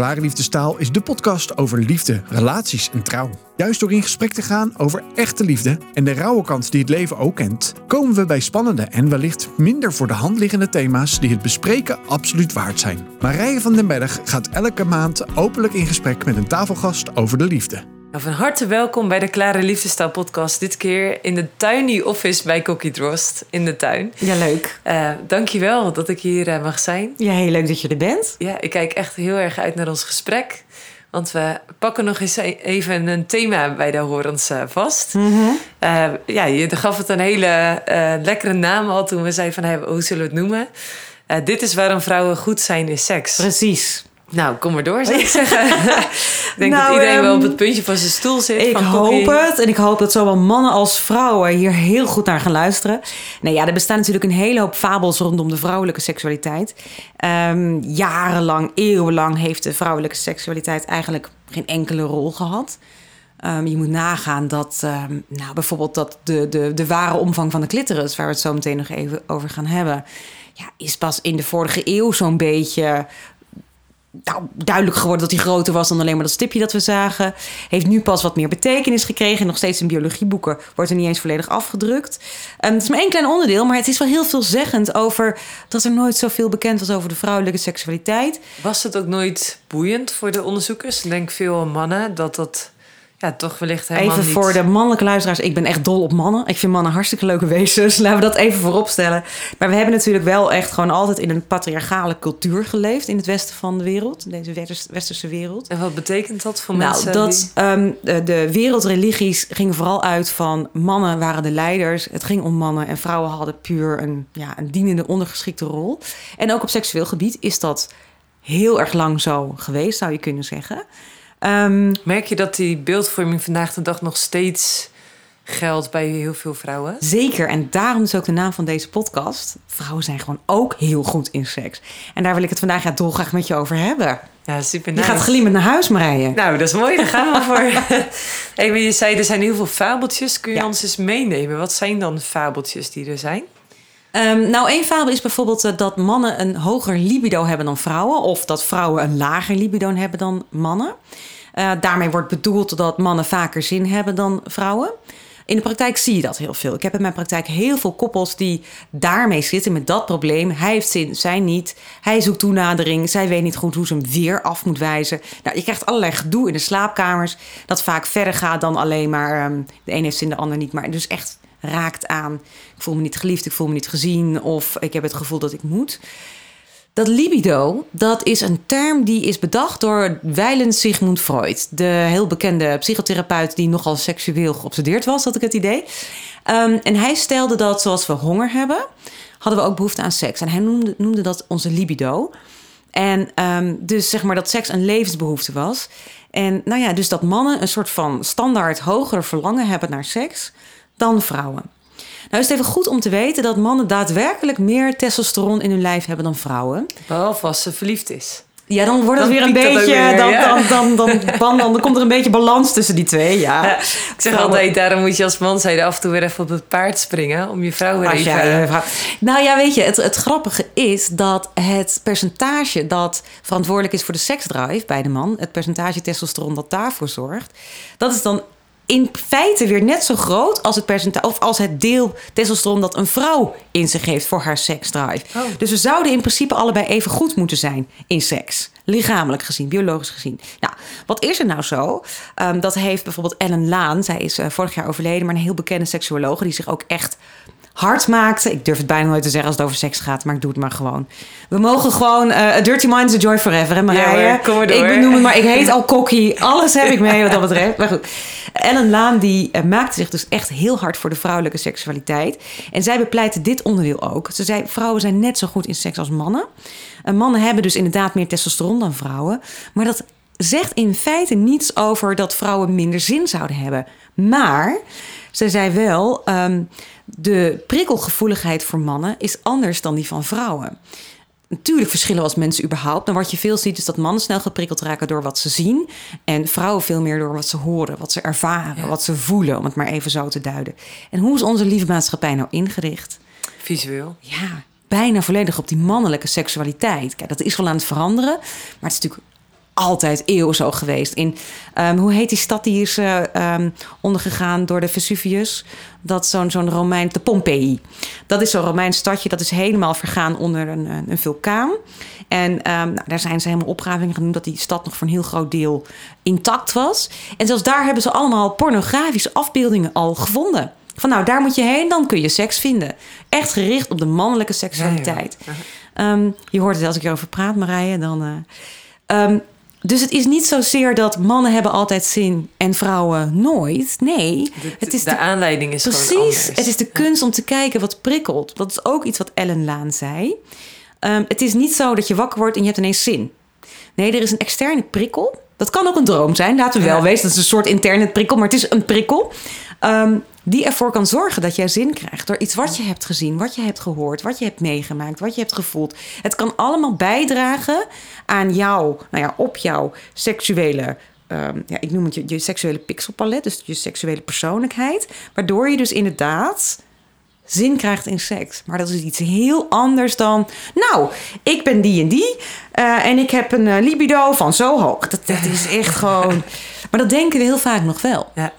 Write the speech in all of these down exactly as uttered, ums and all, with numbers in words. Klare Liefdestaal is de podcast over liefde, relaties en trouw. Juist door in gesprek te gaan over echte liefde en de rauwe kant die het leven ook kent, komen we bij spannende en wellicht minder voor de hand liggende thema's die het bespreken absoluut waard zijn. Marije van den Berg gaat elke maand openlijk in gesprek met een tafelgast over de liefde. Nou, van harte welkom bij de Klare Liefdestaal podcast. Dit keer in de Tiny Office bij Kokkie Drost in de tuin. Ja, leuk. Uh, dankjewel dat ik hier uh, mag zijn. Ja, heel leuk dat je er bent. Ja, ik kijk echt heel erg uit naar ons gesprek. Want we pakken nog eens even een thema bij de horens uh, vast. Mm-hmm. Uh, ja, je gaf het een hele uh, lekkere naam al toen we zeiden van hey, hoe zullen we het noemen? Uh, dit is waarom vrouwen goed zijn in seks. Precies. Nou, kom maar door, zou ik zeggen. Ik denk nou, dat iedereen um, wel op het puntje van zijn stoel zit. Ik van hoop het. En ik hoop dat zowel mannen als vrouwen hier heel goed naar gaan luisteren. Nou ja, er bestaan natuurlijk een hele hoop fabels rondom de vrouwelijke seksualiteit. Um, jarenlang, eeuwenlang heeft de vrouwelijke seksualiteit eigenlijk geen enkele rol gehad. Um, je moet nagaan dat um, nou, bijvoorbeeld dat de, de, de ware omvang van de clitoris, waar we het zo meteen nog even over gaan hebben, ja, is pas in de vorige eeuw zo'n beetje Nou, duidelijk geworden dat hij groter was dan alleen maar dat stipje dat we zagen. Heeft nu pas wat meer betekenis gekregen. Nog steeds in biologieboeken wordt er niet eens volledig afgedrukt. Um, het is maar één klein onderdeel, maar het is wel heel veelzeggend over dat er nooit zoveel bekend was over de vrouwelijke seksualiteit. Was het ook nooit boeiend voor de onderzoekers? Ik denk veel mannen dat dat ja, toch wellicht helemaal even niet. Even voor de mannelijke luisteraars. Ik ben echt dol op mannen. Ik vind mannen hartstikke leuke wezens. Laten we dat even voorop stellen. Maar we hebben natuurlijk wel echt gewoon altijd in een patriarchale cultuur geleefd in het westen van de wereld. In deze westerse wereld. En wat betekent dat voor nou, mensen? Nou, dat die um, de, de wereldreligies gingen vooral uit van mannen waren de leiders. Het ging om mannen en vrouwen hadden puur een, ja, een dienende ondergeschikte rol. En ook op seksueel gebied is dat heel erg lang zo geweest, zou je kunnen zeggen. Um, Merk je dat die beeldvorming vandaag de dag nog steeds geldt bij heel veel vrouwen? Zeker, en daarom is ook de naam van deze podcast. Vrouwen zijn gewoon ook heel goed in seks. En daar wil ik het vandaag ja, dolgraag met je over hebben. Ja, super nice. Je gaat glimmend naar huis, Marije. Nou, dat is mooi, daar gaan we voor. Hey, maar je zei, er zijn heel veel fabeltjes. Kun je ja. ons eens meenemen? Wat zijn dan fabeltjes die er zijn? Um, nou, één fabel is bijvoorbeeld uh, dat mannen een hoger libido hebben dan vrouwen, of dat vrouwen een lager libido hebben dan mannen. Uh, daarmee wordt bedoeld dat mannen vaker zin hebben dan vrouwen. In de praktijk zie je dat heel veel. Ik heb in mijn praktijk heel veel koppels die daarmee zitten met dat probleem. Hij heeft zin, zij niet. Hij zoekt toenadering. Zij weet niet goed hoe ze hem weer af moet wijzen. Nou, je krijgt allerlei gedoe in de slaapkamers. Dat vaak verder gaat dan alleen maar um, de een heeft zin, de ander niet. Maar dus echt raakt aan, ik voel me niet geliefd, ik voel me niet gezien of ik heb het gevoel dat ik moet. Dat libido, dat is een term die is bedacht door wijlen Sigmund Freud. De heel bekende psychotherapeut die nogal seksueel geobsedeerd was, had ik het idee. Um, en hij stelde dat zoals we honger hebben, hadden we ook behoefte aan seks. En hij noemde, noemde dat onze libido. En um, dus zeg maar dat seks een levensbehoefte was. En nou ja, dus dat mannen een soort van standaard hoger verlangen hebben naar seks dan vrouwen. Nou is het even goed om te weten dat mannen daadwerkelijk meer testosteron in hun lijf hebben dan vrouwen. Behalve als ze verliefd is. Ja, dan wordt het dan weer een beetje. Weer, dan, ja. dan, dan, dan, dan, dan, dan komt er een beetje balans tussen die twee. Ja. Ja, ik zeg vrouwen altijd, daarom moet je als man zijde af en toe weer even op het paard springen om je vrouw weer even. Ja, ja. Nou ja, weet je, het, het grappige is dat het percentage dat verantwoordelijk is voor de seksdrive bij de man, het percentage testosteron dat daarvoor zorgt, dat is dan in feite weer net zo groot als het percentage of als het deel testosteron dat een vrouw in zich heeft voor haar seksdrive. Oh. Dus we zouden in principe allebei even goed moeten zijn in seks. Lichamelijk gezien, biologisch gezien. Nou, wat is er nou zo? Um, dat heeft bijvoorbeeld Ellen Laan. Zij is uh, vorig jaar overleden, maar een heel bekende seksuologe die zich ook echt hard maakte. Ik durf het bijna nooit te zeggen als het over seks gaat, maar ik doe het maar gewoon. We mogen gewoon uh, a dirty mind is a joy forever, hè Marije? Ja, kom maar door. Ik benoem het maar, ik heet al Kokkie. Alles heb ik mee wat dat betreft. Maar goed. Ellen Laan die uh, maakte zich dus echt heel hard voor de vrouwelijke seksualiteit. En zij bepleitte dit onderdeel ook. Ze zei, vrouwen zijn net zo goed in seks als mannen. Uh, mannen hebben dus inderdaad meer testosteron dan vrouwen. Maar dat zegt in feite niets over dat vrouwen minder zin zouden hebben. Maar zij zei wel, um, de prikkelgevoeligheid voor mannen is anders dan die van vrouwen. Natuurlijk verschillen als mensen überhaupt. Maar wat je veel ziet is dat mannen snel geprikkeld raken door wat ze zien. En vrouwen veel meer door wat ze horen, wat ze ervaren, ja. wat ze voelen. Om het maar even zo te duiden. En hoe is onze lieve maatschappij nou ingericht? Visueel. Ja, bijna volledig op die mannelijke seksualiteit. Kijk, dat is wel aan het veranderen. Maar het is natuurlijk altijd eeuwen zo geweest. In um, hoe heet die stad die is uh, um, ondergegaan door de Vesuvius? Dat zo'n zo'n Romein, de Pompeii. Dat is zo'n Romeins stadje, dat is helemaal vergaan onder een, een vulkaan. En um, nou, daar zijn ze helemaal opgravingen genoemd dat die stad nog voor een heel groot deel intact was. En zelfs daar hebben ze allemaal pornografische afbeeldingen al gevonden. Van nou, daar moet je heen, dan kun je seks vinden. Echt gericht op de mannelijke seksualiteit. Ja, ja. Um, je hoort het als ik erover praat, Marije. Dan, uh, um, dus het is niet zozeer dat mannen hebben altijd zin en vrouwen nooit. Nee. De, het is de, de aanleiding is precies, gewoon anders. Het is de kunst om te kijken wat prikkelt. Dat is ook iets wat Ellen Laan zei. Um, het is niet zo dat je wakker wordt en je hebt ineens zin. Nee, er is een externe prikkel. Dat kan ook een droom zijn, laten we wel ja. wezen. Dat is een soort interne prikkel, maar het is een prikkel. Um, die ervoor kan zorgen dat jij zin krijgt door iets wat je hebt gezien, wat je hebt gehoord, wat je hebt meegemaakt, wat je hebt gevoeld. Het kan allemaal bijdragen aan jou, nou ja, op jouw seksuele, um, ja, ik noem het je, je seksuele pixelpalet, dus je seksuele persoonlijkheid, waardoor je dus inderdaad zin krijgt in seks. Maar dat is iets heel anders dan, nou, ik ben die en die uh, en ik heb een uh, libido van zo hoog. Dat, dat is echt gewoon... Maar dat denken we heel vaak nog wel. Ja.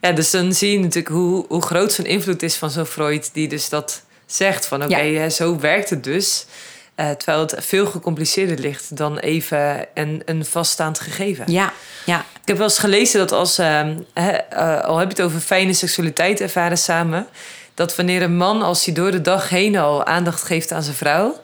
Ja, dus dan zie je natuurlijk hoe, hoe groot zo'n invloed is van zo'n Freud die dus dat zegt van oké, okay, ja. zo werkt het dus. Uh, terwijl het veel gecompliceerder ligt dan even een, een vaststaand gegeven. Ja, ja. Ik heb wel eens gelezen dat als, uh, he, uh, al heb je het over fijne seksualiteit ervaren samen, dat wanneer een man als hij door de dag heen al aandacht geeft aan zijn vrouw,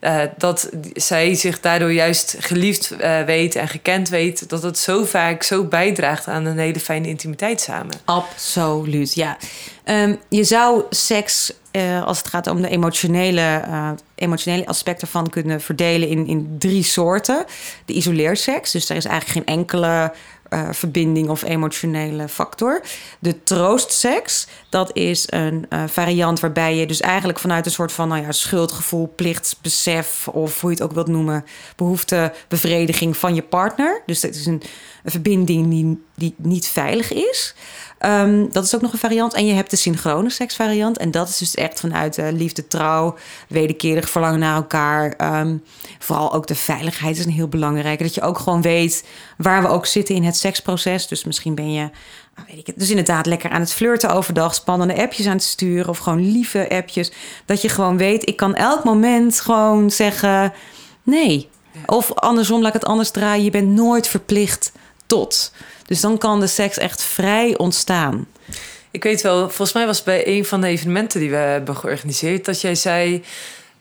Uh, dat zij zich daardoor juist geliefd uh, weet en gekend weet, dat het zo vaak zo bijdraagt aan een hele fijne intimiteit samen. Absoluut, ja. Um, je zou seks, uh, als het gaat om de emotionele, uh, emotionele aspecten ervan, kunnen verdelen in, in drie soorten. De isoleerseks, dus daar is eigenlijk geen enkele Uh, verbinding of emotionele factor. De troostseks, dat is een uh, variant waarbij je dus eigenlijk vanuit een soort van nou ja, schuldgevoel, plichtsbesef of hoe je het ook wilt noemen, behoeftebevrediging van je partner. Dus dat is een, een verbinding die, die niet veilig is. Um, dat is ook nog een variant. En je hebt de synchrone seksvariant. En dat is dus echt vanuit uh, liefde, trouw, wederkerig verlangen naar elkaar. Um, vooral ook de veiligheid is een heel belangrijke. Dat je ook gewoon weet waar we ook zitten in het seksproces. Dus misschien ben je, weet ik het, dus inderdaad lekker aan het flirten overdag, spannende appjes aan het sturen of gewoon lieve appjes. Dat je gewoon weet, ik kan elk moment gewoon zeggen nee. Of andersom, laat ik het anders draaien. Je bent nooit verplicht tot. Dus dan kan de seks echt vrij ontstaan. Ik weet wel, volgens mij was het bij een van de evenementen die we hebben georganiseerd, dat jij zei,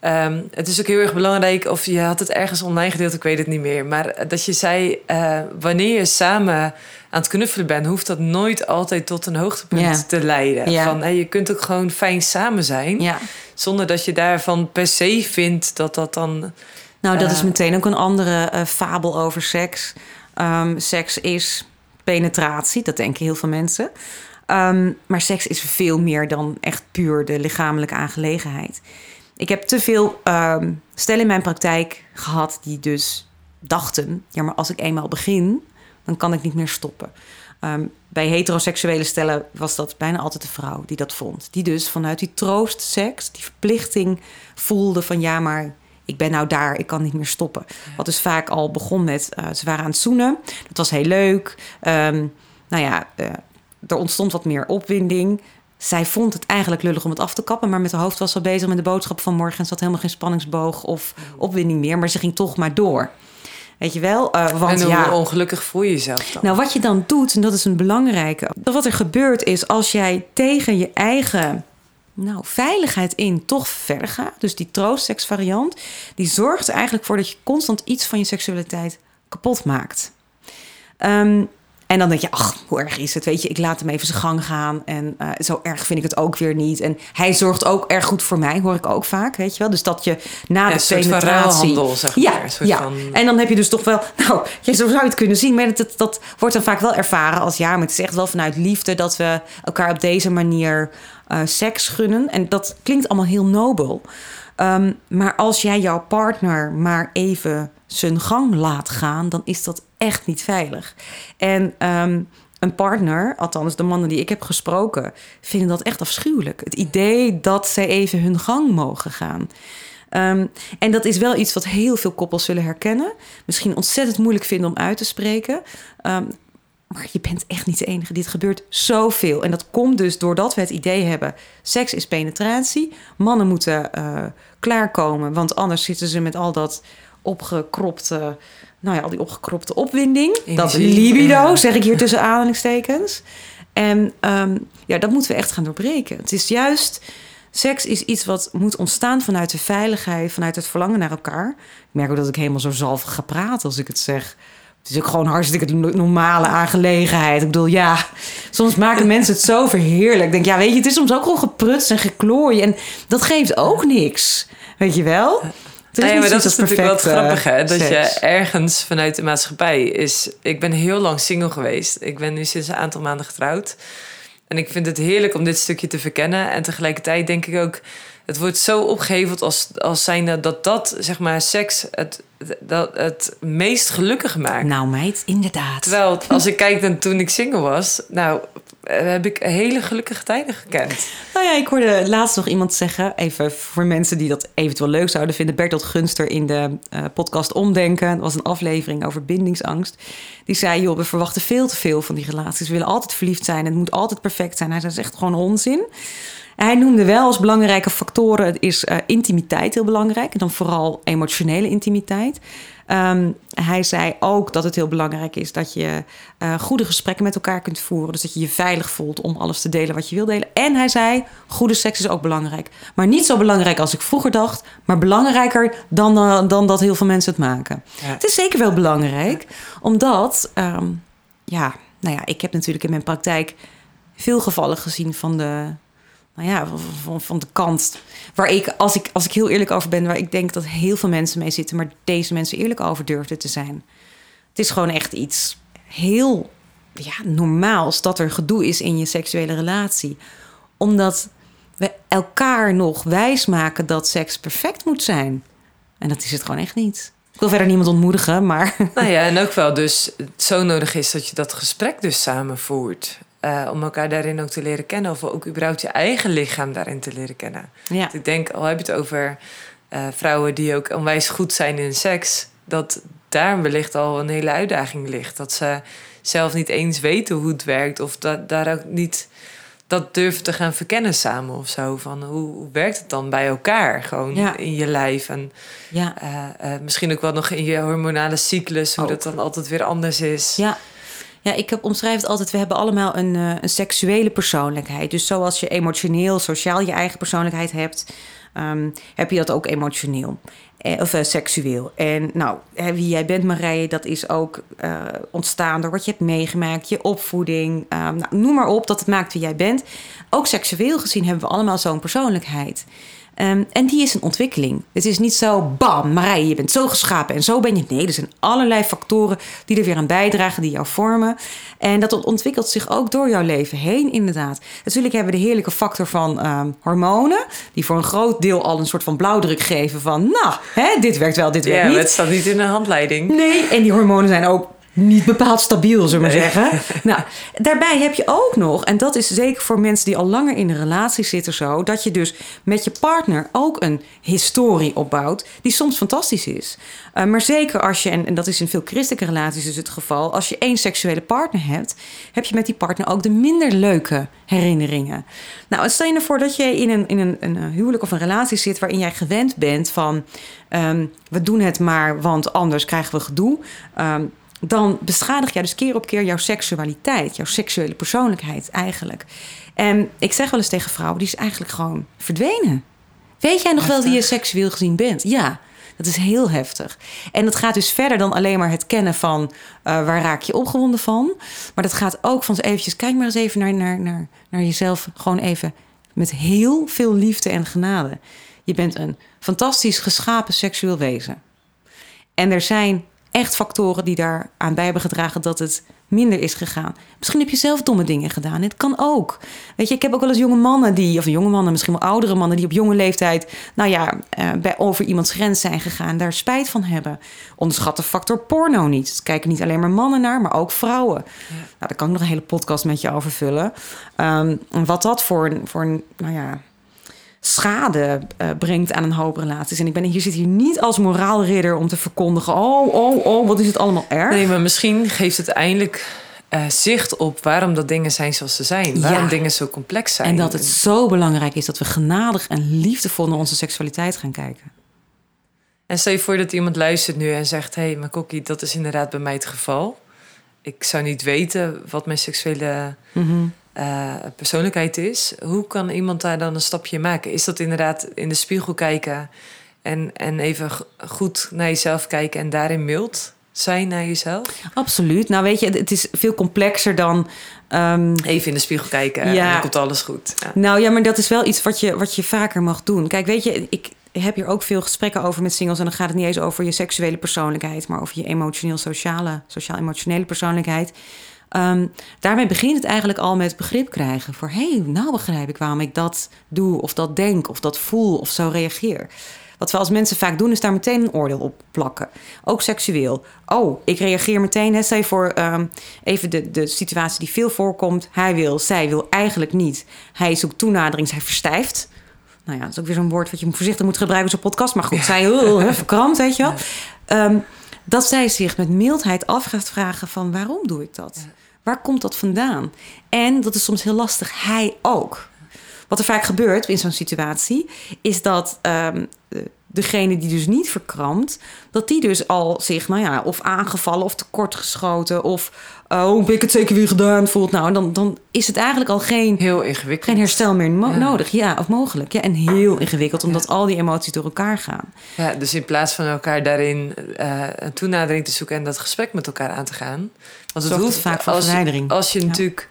um, het is ook heel erg belangrijk, of je had het ergens online gedeeld, ik weet het niet meer. Maar dat je zei, uh, wanneer je samen aan het knuffelen bent, hoeft dat nooit altijd tot een hoogtepunt yeah. te leiden. Yeah. Van, hey, je kunt ook gewoon fijn samen zijn, yeah. zonder dat je daarvan per se vindt dat dat dan... Nou, dat uh, is meteen ook een andere uh, fabel over seks. Um, seks is penetratie, dat denken heel veel mensen. Um, maar seks is veel meer dan echt puur de lichamelijke aangelegenheid. Ik heb te veel um, stellen in mijn praktijk gehad die dus dachten, ja, maar als ik eenmaal begin, dan kan ik niet meer stoppen. Um, bij heteroseksuele stellen was dat bijna altijd de vrouw die dat vond. Die dus vanuit die troostseks, die verplichting voelde van ja, maar ik ben nou daar, ik kan niet meer stoppen. Wat dus vaak al begon met, uh, ze waren aan het zoenen. Dat was heel leuk. Um, nou ja, uh, er ontstond wat meer opwinding. Zij vond het eigenlijk lullig om het af te kappen, maar met haar hoofd was ze bezig met de boodschap van morgen. En ze had helemaal geen spanningsboog of opwinding meer, maar ze ging toch maar door. Weet je wel? Uh, want, en hoe ja, ongelukkig voel je jezelf dan? Nou, wat je dan doet, en dat is een belangrijke. Wat er gebeurt is, als jij tegen je eigen nou, veiligheid in toch verder gaat. Dus die troostseksvariant, die zorgt er eigenlijk voor dat je constant iets van je seksualiteit kapot maakt. Um, en dan denk je, ach, hoe erg is het? Weet je, ik laat hem even zijn gang gaan. En uh, zo erg vind ik het ook weer niet. En hij zorgt ook erg goed voor mij, hoor ik ook vaak. Weet je wel? Dus dat je na ja, de penetratie... Een soort van ruilhandel, zeg maar. Ja, soort ja. Van... en dan heb je dus toch wel... Nou, je zou het kunnen zien, maar dat, dat wordt dan vaak wel ervaren als ja, maar het is echt wel vanuit liefde dat we elkaar op deze manier Uh, seks gunnen. En dat klinkt allemaal heel nobel. Um, maar als jij jouw partner maar even zijn gang laat gaan, dan is dat echt niet veilig. En um, een partner, althans de mannen die ik heb gesproken, vinden dat echt afschuwelijk. Het idee dat zij even hun gang mogen gaan. Um, en dat is wel iets wat heel veel koppels zullen herkennen. Misschien ontzettend moeilijk vinden om uit te spreken. Um, maar je bent echt niet de enige. Dit gebeurt zoveel. En dat komt dus doordat we het idee hebben... seks is penetratie. Mannen moeten uh, klaarkomen. Want anders zitten ze met al dat opgekropte... nou ja, al die opgekropte opwinding. Energie. Dat libido, zeg ik hier tussen aanhalingstekens. En um, ja, dat moeten we echt gaan doorbreken. Het is juist... Seks is iets wat moet ontstaan vanuit de veiligheid, vanuit het verlangen naar elkaar. Ik merk ook dat ik helemaal zo zalvig ga praten als ik het zeg. Het is ook gewoon hartstikke normale aangelegenheid. Ik bedoel, ja, soms maken mensen het zo verheerlijk. Ik denk, ja, weet je, het is soms ook gewoon gepruts en geklooi. En dat geeft ook niks, weet je wel? Het is ah ja, maar dat is natuurlijk wel grappig, hè? Dat seks. Je ergens vanuit de maatschappij is... Ik ben heel lang single geweest. Ik ben nu sinds een aantal maanden getrouwd. En ik vind het heerlijk om dit stukje te verkennen. En tegelijkertijd denk ik ook... het wordt zo opgeheveld als, als zijnde dat dat, zeg maar, seks... Het, dat, het meest gelukkig maakt. Nou meid, inderdaad. Terwijl als ik kijk naar toen ik single was... nou, heb ik hele gelukkige tijden gekend. Nou ja, ik hoorde laatst nog iemand zeggen... even voor mensen die dat eventueel leuk zouden vinden... Bertolt Gunster in de uh, podcast Omdenken. Dat was een aflevering over bindingsangst. Die zei, joh, we verwachten veel te veel van die relaties. We willen altijd verliefd zijn. Het moet altijd perfect zijn. Hij zei, dat is echt gewoon onzin. Hij noemde wel als belangrijke factoren... het is uh, intimiteit heel belangrijk. En dan vooral emotionele intimiteit. Um, hij zei ook dat het heel belangrijk is... dat je uh, goede gesprekken met elkaar kunt voeren. Dus dat je je veilig voelt om alles te delen wat je wil delen. En hij zei, goede seks is ook belangrijk. Maar niet zo belangrijk als ik vroeger dacht... maar belangrijker dan, uh, dan dat heel veel mensen het maken. Ja. Het is zeker wel belangrijk. Omdat, um, ja, nou ja, ik heb natuurlijk in mijn praktijk... veel gevallen gezien van de... Nou ja, van, van de kant waar ik als, ik, als ik heel eerlijk over ben... waar ik denk dat heel veel mensen mee zitten... maar deze mensen eerlijk over durfden te zijn. Het is gewoon echt iets heel ja, normaals... dat er gedoe is in je seksuele relatie. Omdat we elkaar nog wijsmaken dat seks perfect moet zijn. En dat is het gewoon echt niet. Ik wil verder niemand ontmoedigen, maar... Nou ja, en ook wel dus zo nodig is dat je dat gesprek dus samen voert... Uh, om elkaar daarin ook te leren kennen. Of ook überhaupt je eigen lichaam daarin te leren kennen. Ja. Ik denk, al heb je het over uh, vrouwen die ook onwijs goed zijn in seks... dat daar wellicht al een hele uitdaging ligt. Dat ze zelf niet eens weten hoe het werkt. Of dat, daar ook niet dat durven te gaan verkennen samen of zo. Van hoe, hoe werkt het dan bij elkaar? Gewoon ja. in je lijf. En ja. uh, uh, misschien ook wel nog in je hormonale cyclus. Hoe ook. Dat dan altijd weer anders is. Ja. Ja, ik heb omschrijf het altijd, we hebben allemaal een, uh, een seksuele persoonlijkheid. Dus zoals je emotioneel, sociaal je eigen persoonlijkheid hebt... Um, heb je dat ook emotioneel, eh, of uh, seksueel. En nou, wie jij bent, Marije, dat is ook uh, ontstaan door wat je hebt meegemaakt... je opvoeding, um, nou, noem maar op, dat het maakt wie jij bent. Ook seksueel gezien hebben we allemaal zo'n persoonlijkheid... Um, en die is een ontwikkeling. Het is niet zo, bam, Marije, je bent zo geschapen en zo ben je. Nee, er zijn allerlei factoren die er weer aan bijdragen, die jou vormen. En dat ontwikkelt zich ook door jouw leven heen, inderdaad. Natuurlijk hebben we de heerlijke factor van um, hormonen... die voor een groot deel al een soort van blauwdruk geven van... nou, hè, dit werkt wel, dit werkt ja, niet. Ja, dat staat niet in de handleiding. Nee, en die hormonen zijn ook... niet bepaald stabiel, zullen we nee. maar zeggen. Nou, daarbij heb je ook nog... en dat is zeker voor mensen die al langer in een relatie zitten zo... dat je dus met je partner ook een historie opbouwt... die soms fantastisch is. Uh, maar zeker als je, en, en dat is in veel christelijke relaties dus het geval... als je één seksuele partner hebt... heb je met die partner ook de minder leuke herinneringen. Nou, stel je ervoor dat je in een, in een, een huwelijk of een relatie zit... waarin jij gewend bent van... Um, we doen het maar, want anders krijgen we gedoe... Um, dan beschadig jij dus keer op keer jouw seksualiteit... jouw seksuele persoonlijkheid eigenlijk. En ik zeg wel eens tegen vrouwen... die is eigenlijk gewoon verdwenen. Weet jij nog heftig. Wel wie je seksueel gezien bent? Ja, dat is heel heftig. En dat gaat dus verder dan alleen maar het kennen van... Uh, waar raak je opgewonden van? Maar dat gaat ook van eventjes... kijk maar eens even naar, naar, naar, naar jezelf... gewoon even met heel veel liefde en genade. Je bent een fantastisch geschapen seksueel wezen. En er zijn... echt factoren die daar aan bij hebben gedragen dat het minder is gegaan. Misschien heb je zelf domme dingen gedaan. Het kan ook. Weet je, ik heb ook wel eens jonge mannen die, of jonge mannen, misschien wel oudere mannen die op jonge leeftijd, nou ja, eh, bij over iemands grens zijn gegaan, daar spijt van hebben. Onderschat de factor porno niet. Dus kijken niet alleen maar mannen naar, maar ook vrouwen. Ja. Nou, daar kan ik nog een hele podcast met je over vullen. Um, wat dat voor een, voor een, nou ja. schade uh, brengt aan een hoop relaties. En ik ben hier zit hier niet als moraalridder om te verkondigen... oh, oh, oh, wat is het allemaal erg. Nee, maar misschien geeft het eindelijk uh, zicht op... waarom dat dingen zijn zoals ze zijn. Waarom ja. dingen zo complex zijn. En dat het zo belangrijk is dat we genadig en liefdevol... naar onze seksualiteit gaan kijken. En stel je voor dat iemand luistert nu en zegt... hé, hey, maar Kokkie, dat is inderdaad bij mij het geval. Ik zou niet weten wat mijn seksuele... Mm-hmm. Uh, persoonlijkheid is. Hoe kan iemand daar dan een stapje in maken? Is dat inderdaad in de spiegel kijken... en, en even g- goed naar jezelf kijken... en daarin mild zijn naar jezelf? Absoluut. Nou weet je, het is veel complexer dan... Um, even in de spiegel kijken ja. en dan komt alles goed. Ja. Nou ja, maar dat is wel iets wat je, wat je vaker mag doen. Kijk, weet je, ik heb hier ook veel gesprekken over met singles... en dan gaat het niet eens over je seksuele persoonlijkheid... maar over je emotioneel-sociale, sociaal-emotionele persoonlijkheid... Um, daarmee begint het eigenlijk al met begrip krijgen. Voor, hé, hey, nou begrijp ik waarom ik dat doe... of dat denk, of dat voel, of zo reageer. Wat we als mensen vaak doen, is daar meteen een oordeel op plakken. Ook seksueel. Oh, ik reageer meteen, hè, stel je voor um, even de, de situatie die veel voorkomt. Hij wil, zij wil eigenlijk niet. Hij zoekt toenadering, zij verstijft. Nou ja, dat is ook weer zo'n woord wat je voorzichtig moet gebruiken... in zo'n podcast, maar goed, ja. zij oh, he, verkrampt, weet je wel... Um, dat zij zich met mildheid af gaat vragen van... waarom doe ik dat? Ja. Waar komt dat vandaan? En dat is soms heel lastig. Hij ook. Wat er vaak gebeurt in zo'n situatie... is dat um, degene die dus niet verkrampt... dat die dus al zich nou ja, of aangevallen of tekortgeschoten... of oh, heb ik het zeker weer gedaan voelt. Nou, dan, dan is het eigenlijk al geen, heel ingewikkeld. geen herstel meer mo- ja. nodig. Ja, of mogelijk. Ja, en heel ingewikkeld, omdat ja. al die emoties door elkaar gaan. Ja, dus in plaats van elkaar daarin uh, een toenadering te zoeken... en dat gesprek met elkaar aan te gaan... want het hoeft vaak voor verwijdering. Als je, als je ja. natuurlijk...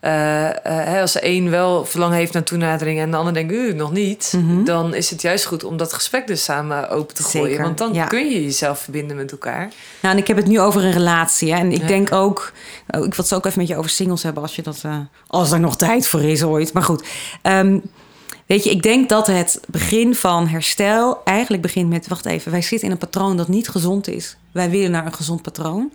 Uh, uh, als de een wel verlangen heeft naar toenadering... en de ander denkt, uh, nog niet... Mm-hmm. dan is het juist goed om dat gesprek dus samen open te Zeker, gooien. Want dan ja. kun je jezelf verbinden met elkaar. Nou, en ik heb het nu over een relatie. Hè? En ik ja. denk ook... Ik wil het zo ook even met je over singles hebben... als, je dat, uh, als er nog tijd voor is ooit. Maar goed. Um, weet je, ik denk dat het begin van herstel... eigenlijk begint met... wacht even, wij zitten in een patroon dat niet gezond is. Wij willen naar een gezond patroon.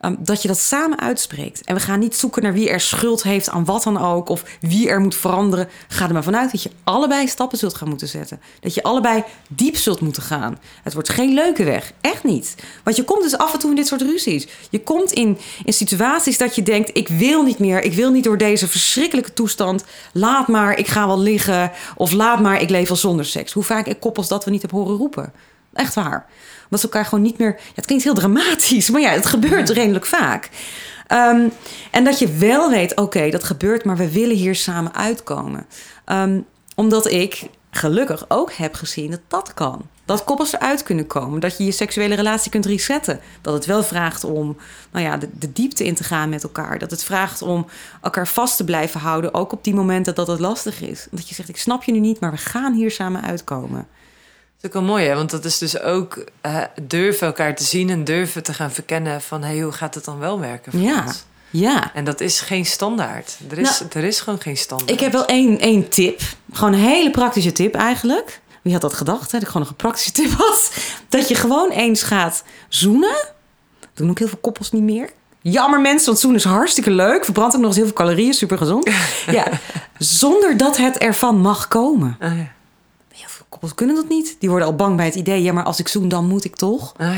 Um, dat je dat samen uitspreekt. En we gaan niet zoeken naar wie er schuld heeft aan wat dan ook... of wie er moet veranderen. Ga er maar vanuit dat je allebei stappen zult gaan moeten zetten. Dat je allebei diep zult moeten gaan. Het wordt geen leuke weg. Echt niet. Want je komt dus af en toe in dit soort ruzies. Je komt in, in situaties dat je denkt... ik wil niet meer, ik wil niet door deze verschrikkelijke toestand... laat maar, ik ga wel liggen. Of laat maar, ik leef al zonder seks. Hoe vaak ik koppels dat we niet hebben horen roepen. Echt waar. Omdat ze elkaar gewoon niet meer... Ja, het klinkt heel dramatisch, maar ja, het gebeurt ja. redelijk vaak. Um, en dat je wel weet, oké, okay, dat gebeurt... maar we willen hier samen uitkomen. Um, omdat ik gelukkig ook heb gezien dat dat kan. Dat koppels eruit kunnen komen. Dat je je seksuele relatie kunt resetten. Dat het wel vraagt om nou ja, de, de diepte in te gaan met elkaar. Dat het vraagt om elkaar vast te blijven houden... ook op die momenten dat het lastig is. Dat je zegt, ik snap je nu niet, maar we gaan hier samen uitkomen. Dat is ook wel mooi, hè? Want dat is dus ook uh, durven elkaar te zien... en durven te gaan verkennen van... hé, hey, hoe gaat het dan wel werken voor ja, ons? Ja. En dat is geen standaard. Er is, nou, er is gewoon geen standaard. Ik heb wel één, één tip. Gewoon een hele praktische tip eigenlijk. Wie had dat gedacht, hè? Dat ik gewoon nog een praktische tip had. Dat je gewoon eens gaat zoenen. Dat doen ook heel veel koppels niet meer. Jammer mensen, want zoenen is hartstikke leuk. Verbrandt ook nog eens heel veel calorieën, super gezond. ja. Zonder dat het ervan mag komen. Ah, ja. Koppels kunnen dat niet. Die worden al bang bij het idee... ja, maar als ik zoen, dan moet ik toch. Ah,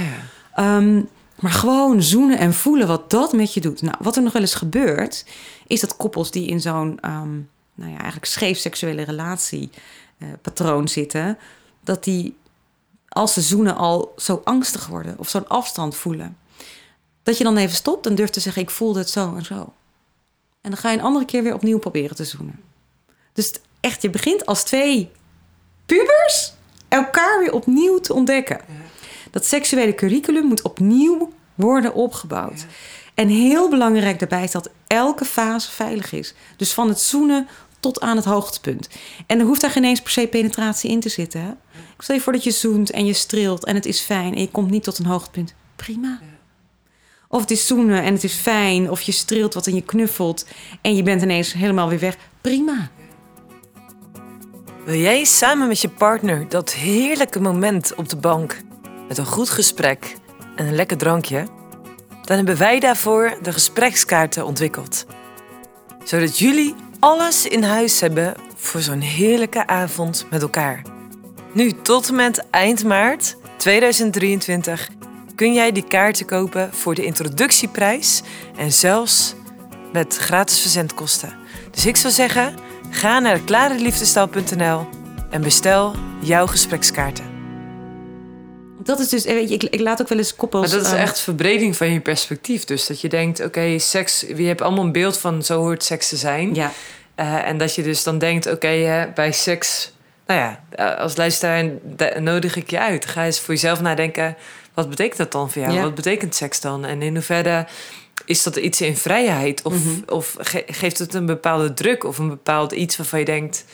ja. um, maar gewoon zoenen en voelen wat dat met je doet. Nou, wat er nog wel eens gebeurt... is dat koppels die in zo'n... Um, nou ja, eigenlijk scheef seksuele relatie... Uh, patroon zitten... dat die als ze zoenen al zo angstig worden... of zo'n afstand voelen. Dat je dan even stopt en durft te zeggen... ik voelde het zo en zo. En dan ga je een andere keer weer opnieuw proberen te zoenen. Dus echt, je begint als twee... pubers elkaar weer opnieuw te ontdekken. Ja. Dat seksuele curriculum moet opnieuw worden opgebouwd. Ja. En heel belangrijk daarbij is dat elke fase veilig is. Dus van het zoenen tot aan het hoogtepunt. En er hoeft daar geen eens per se penetratie in te zitten. Hè? Ja. Stel je voor dat je zoent en je streelt en het is fijn... en je komt niet tot een hoogtepunt. Prima. Ja. Of het is zoenen en het is fijn... of je streelt wat en je knuffelt... en je bent ineens helemaal weer weg. Prima. Wil jij samen met je partner dat heerlijke moment op de bank... met een goed gesprek en een lekker drankje? Dan hebben wij daarvoor de gesprekskaarten ontwikkeld. Zodat jullie alles in huis hebben voor zo'n heerlijke avond met elkaar. Nu tot en met eind maart tweeduizend drieëntwintig kun jij die kaarten kopen voor de introductieprijs en zelfs met gratis verzendkosten. Dus ik zou zeggen, ga naar klare liefdestaal punt n l en bestel jouw gesprekskaarten. Dat is dus, weet je, ik, ik laat ook wel eens koppels... Maar dat is echt verbreding van je perspectief. Dus dat je denkt, oké, okay, seks... Je hebt allemaal een beeld van zo hoort seks te zijn. Ja. Uh, en dat je dus dan denkt, oké, okay, bij seks... Nou ja, als luisteraar nodig ik je uit. Ga eens voor jezelf nadenken, wat betekent dat dan voor jou? Ja. Wat betekent seks dan? En in hoeverre is dat iets in vrijheid? Of, mm-hmm. of ge- geeft het een bepaalde druk of een bepaald iets waarvan je denkt...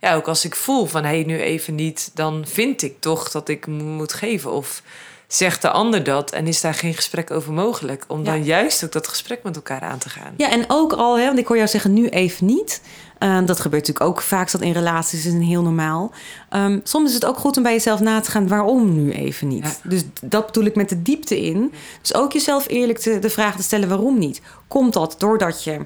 Ja, ook als ik voel van, hé, hey, nu even niet... dan vind ik toch dat ik moet geven. Of zegt de ander dat en is daar geen gesprek over mogelijk? Om dan ja. juist ook dat gesprek met elkaar aan te gaan. Ja, en ook al, hè, want ik hoor jou zeggen, nu even niet... Uh, dat gebeurt natuurlijk ook vaak, dat in relaties is een heel normaal. Um, soms is het ook goed om bij jezelf na te gaan, waarom nu even niet? Ja. Dus dat bedoel ik met de diepte in. Dus ook jezelf eerlijk te, de vraag te stellen, waarom niet? Komt dat doordat je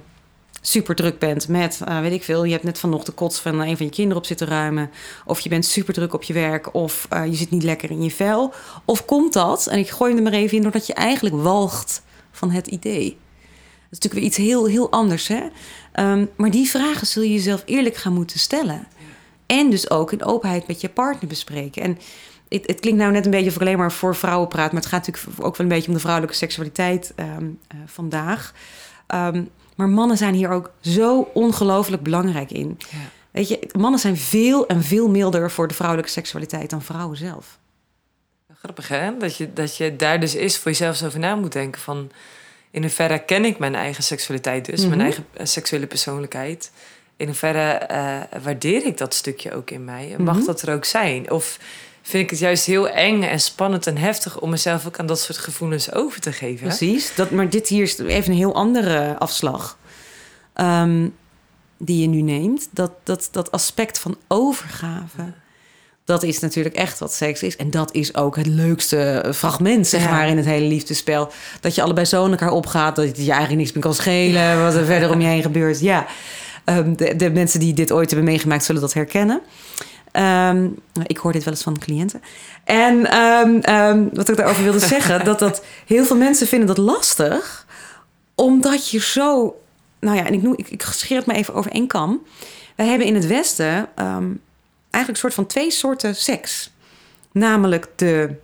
super druk bent met, uh, weet ik veel... je hebt net vanochtend de kots van een van je kinderen op zitten ruimen... of je bent super druk op je werk of uh, je zit niet lekker in je vel? Of komt dat, en ik gooi hem er maar even in... doordat je eigenlijk walgt van het idee... Dat is natuurlijk weer iets heel, heel anders, hè? Um, maar die vragen zul je jezelf eerlijk gaan moeten stellen. Ja. En dus ook in openheid met je partner bespreken. En het, het klinkt nou net een beetje of ik alleen maar voor vrouwen praat... maar het gaat natuurlijk ook wel een beetje om de vrouwelijke seksualiteit um, uh, vandaag. Um, maar mannen zijn hier ook zo ongelooflijk belangrijk in. Ja. Weet je, mannen zijn veel en veel milder voor de vrouwelijke seksualiteit dan vrouwen zelf. Grappig, hè? Dat je, dat je daar dus is voor jezelf zo over na moet denken van... In hoeverre ken ik mijn eigen seksualiteit dus, mm-hmm. mijn eigen uh, seksuele persoonlijkheid? In hoeverre uh, waardeer ik dat stukje ook in mij? En mag mm-hmm. dat er ook zijn? Of vind ik het juist heel eng en spannend en heftig... om mezelf ook aan dat soort gevoelens over te geven? Precies, dat, maar dit hier is even een heel andere afslag... Um, die je nu neemt. Dat, dat, dat aspect van overgave... Ja. Dat is natuurlijk echt wat seks is. En dat is ook het leukste fragment, zeg ja. maar, in het hele liefdespel. Dat je allebei zo in elkaar opgaat. Dat je eigenlijk niks meer kan schelen. Ja. Wat er verder om je heen gebeurt. Ja, um, de, de mensen die dit ooit hebben meegemaakt zullen dat herkennen. Um, ik hoor dit wel eens van cliënten. En um, um, wat ik daarover wilde zeggen. dat, dat heel veel mensen vinden dat lastig. Omdat je zo... Nou ja, en ik, noem, ik, ik scheer het maar even over één kam. Wij hebben in het Westen... Um, eigenlijk een soort van twee soorten seks. Namelijk de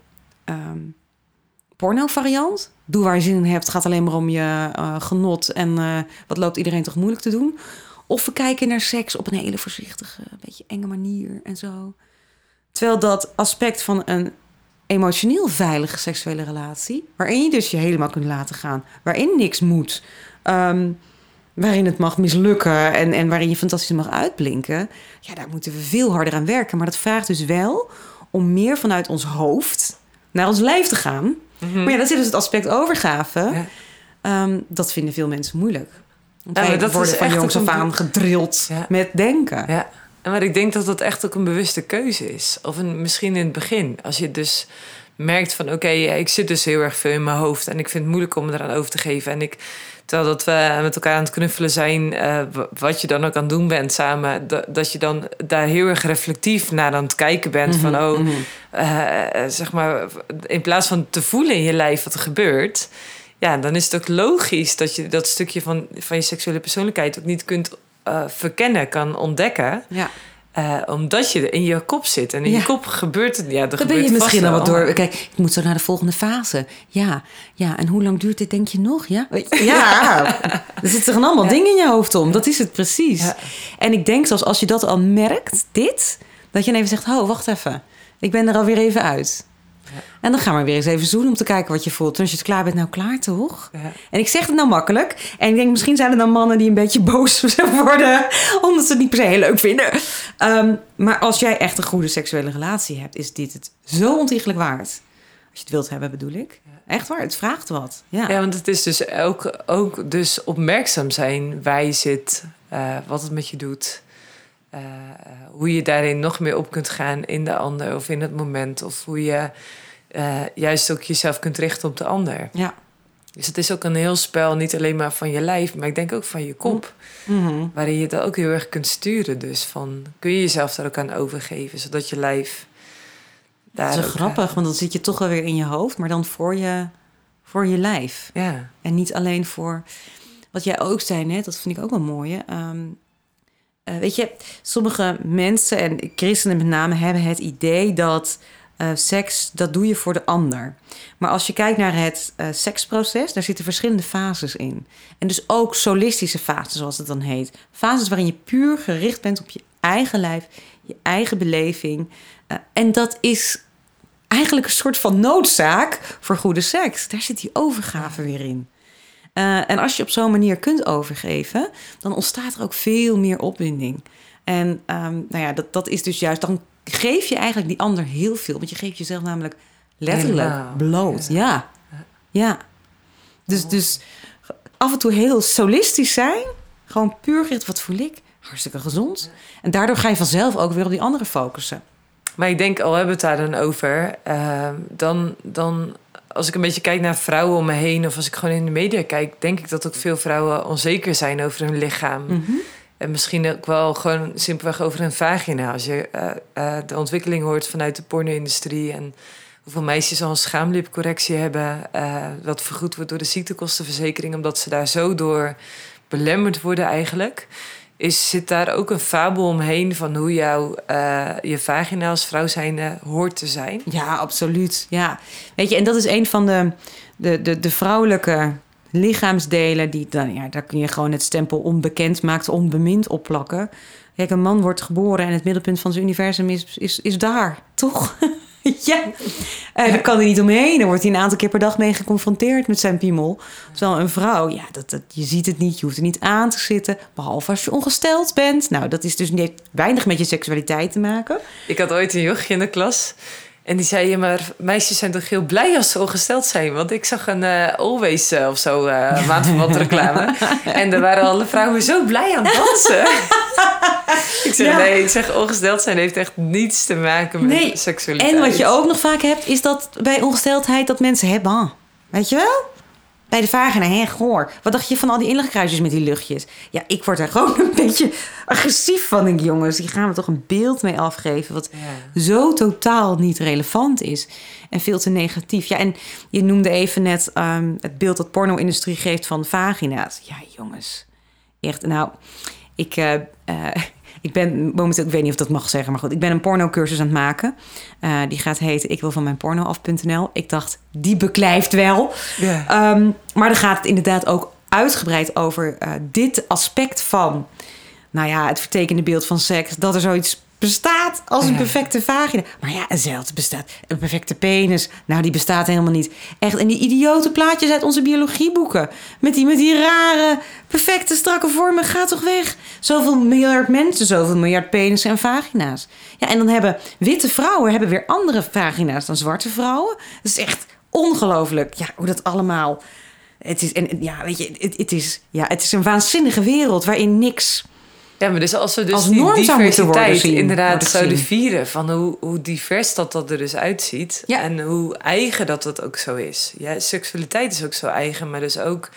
um, porno-variant. Doe waar je zin in hebt, gaat alleen maar om je uh, genot... en uh, wat loopt iedereen toch moeilijk te doen. Of we kijken naar seks op een hele voorzichtige, een beetje enge manier en zo. Terwijl dat aspect van een emotioneel veilige seksuele relatie... waarin je dus je helemaal kunt laten gaan, waarin niks moet... Um, waarin het mag mislukken en, en waarin je fantastisch mag uitblinken... ja, daar moeten we veel harder aan werken. Maar dat vraagt dus wel om meer vanuit ons hoofd naar ons lijf te gaan. Mm-hmm. Maar ja, dat is dus het aspect overgave. Ja. Um, dat vinden veel mensen moeilijk. Want ja, wij dat worden van jongs af aan gedrild ja. met denken. Ja. Maar ik denk dat dat echt ook een bewuste keuze is. Of een, misschien in het begin. Als je dus... merkt van, oké, okay, ik zit dus heel erg veel in mijn hoofd... en ik vind het moeilijk om me eraan over te geven. En ik, terwijl dat we met elkaar aan het knuffelen zijn... Uh, wat je dan ook aan het doen bent samen... D- dat je dan daar heel erg reflectief naar aan het kijken bent... Mm-hmm, van, oh, mm-hmm. uh, zeg maar, in plaats van te voelen in je lijf wat er gebeurt... ja, dan is het ook logisch dat je dat stukje van, van je seksuele persoonlijkheid... ook niet kunt uh, verkennen, kan ontdekken... Ja. Uh, omdat je in je kop zit. En in ja. je kop gebeurt het. Ja, er dan gebeurt ben je misschien al wat door. Kijk, ik moet zo naar de volgende fase. Ja, ja. En hoe lang duurt dit, denk je nog? Ja, ja. ja. Er zitten er allemaal ja. dingen in je hoofd om. Dat is het precies. Ja. En ik denk zelfs als je dat al merkt, dit... dat je dan even zegt, oh, wacht even. Ik ben er alweer even uit. Ja. En dan gaan we weer eens even zoenen om te kijken wat je voelt. En als je het klaar bent, nou klaar toch? Ja. En ik zeg het nou makkelijk. En ik denk, misschien zijn er dan mannen die een beetje boos worden. Omdat ze het niet per se heel leuk vinden. Um, maar als jij echt een goede seksuele relatie hebt... is dit het zo ontiegelijk waard. Als je het wilt hebben, bedoel ik. Echt waar, het vraagt wat. Ja, ja want het is dus ook, ook dus opmerkzaam zijn waar je zit. Uh, wat het met je doet. Uh, hoe je daarin nog meer op kunt gaan in de ander of in het moment. Of hoe je uh, juist ook jezelf kunt richten op de ander. Ja. Dus het is ook een heel spel, niet alleen maar van je lijf, maar ik denk ook van je kop. Mm-hmm. Waarin je het ook heel erg kunt sturen. Dus van, kun je jezelf daar ook aan overgeven, zodat je lijf... Daar dat is grappig, aan. Want dan zit je toch wel weer in je hoofd, maar dan voor je, voor je lijf. Ja. En niet alleen voor... Wat jij ook zei net, dat vind ik ook wel mooi. Um, uh, weet je, sommige mensen en christenen met name hebben het idee dat... Uh, seks, dat doe je voor de ander. Maar als je kijkt naar het uh, seksproces... daar zitten verschillende fases in. En dus ook solistische fases, zoals het dan heet. Fases waarin je puur gericht bent op je eigen lijf... je eigen beleving. Uh, en dat is eigenlijk een soort van noodzaak voor goede seks. Daar zit die overgave weer in. Uh, en als je op zo'n manier kunt overgeven... dan ontstaat er ook veel meer opwinding. En um, nou ja, dat, dat is dus juist... dan geef je eigenlijk die ander heel veel. Want je geeft jezelf namelijk letterlijk wow. bloot. Ja. ja. ja. Dus, dus af en toe heel solistisch zijn. Gewoon puur gericht, wat voel ik? Hartstikke gezond. En daardoor ga je vanzelf ook weer op die andere focussen. Maar ik denk, al hebben we het daar dan over... Uh, dan, dan als ik een beetje kijk naar vrouwen om me heen... of als ik gewoon in de media kijk... denk ik dat ook veel vrouwen onzeker zijn over hun lichaam... Mm-hmm. En misschien ook wel gewoon simpelweg over een vagina. Als je uh, uh, de ontwikkeling hoort vanuit de porno-industrie... en hoeveel meisjes al een schaamlipcorrectie hebben... Uh, wat vergoed wordt door de ziektekostenverzekering... omdat ze daar zo door belemmerd worden eigenlijk... Is, zit daar ook een fabel omheen van hoe jouw uh, je vagina als vrouw zijnde hoort te zijn? Ja, absoluut. Ja. Weet je, en dat is een van de, de, de, de vrouwelijke... lichaamsdelen, die dan, ja, daar kun je gewoon het stempel onbekend maakt, onbemind opplakken. Kijk, een man wordt geboren en het middelpunt van zijn universum is, is, is daar, toch? ja, uh, daar kan hij niet omheen. Daar wordt hij een aantal keer per dag mee geconfronteerd met zijn piemel. Terwijl een vrouw, ja, dat, dat, je ziet het niet, je hoeft er niet aan te zitten, behalve als je ongesteld bent. Nou, dat is dus niet weinig met je seksualiteit te maken. Ik had ooit een jochje in de klas. En die zei, ja, maar meisjes zijn toch heel blij als ze ongesteld zijn? Want ik zag een uh, Always uh, of zo, uh, maandverband reclame. En daar waren alle vrouwen zo blij aan het dansen. ik zeg, ja. nee, ik zeg, ongesteld zijn heeft echt niets te maken met nee. seksualiteit. En wat je ook nog vaak hebt, is dat bij ongesteldheid dat mensen hebben. Weet je wel? Bij de vagina, hè, goor. Wat dacht je van al die inlegkruisjes met die luchtjes? Ja, ik word daar gewoon een beetje agressief van, denk ik, jongens. Hier gaan we toch een beeld mee afgeven... wat ja. zo totaal niet relevant is. En veel te negatief. Ja, en je noemde even net um, het beeld dat porno-industrie geeft van vagina's. Ja, jongens. Echt, nou, ik... Uh, uh, Ik ben momenteel, ik weet niet of dat mag zeggen, maar goed. Ik ben een pornocursus aan het maken. Uh, die gaat heten ik wil van mijn porno af punt n l. Ik dacht, die beklijft wel. Yeah. Um, maar dan gaat het inderdaad ook uitgebreid over uh, dit aspect van... nou ja, het vertekende beeld van seks. Dat er zoiets bestaat als een perfecte vagina. Maar ja, eenzelfde bestaat. Een perfecte penis. Nou, die bestaat helemaal niet. Echt, en die idiote plaatjes uit onze biologieboeken. Met die, met die rare, perfecte, strakke vormen. Ga toch weg. Zoveel miljard mensen, zoveel miljard penissen en vagina's. Ja, en dan hebben witte vrouwen hebben weer andere vagina's dan zwarte vrouwen. Dat is echt ongelooflijk. Ja, hoe dat allemaal... Het is, en, ja, weet je, het, het is, ja, het is een waanzinnige wereld waarin niks... Ja, maar dus als we dus als die diversiteit zien, inderdaad zouden vieren... van hoe, hoe divers dat, dat er dus uitziet... Ja. En hoe eigen dat dat ook zo is. Ja, seksualiteit is ook zo eigen, maar dus ook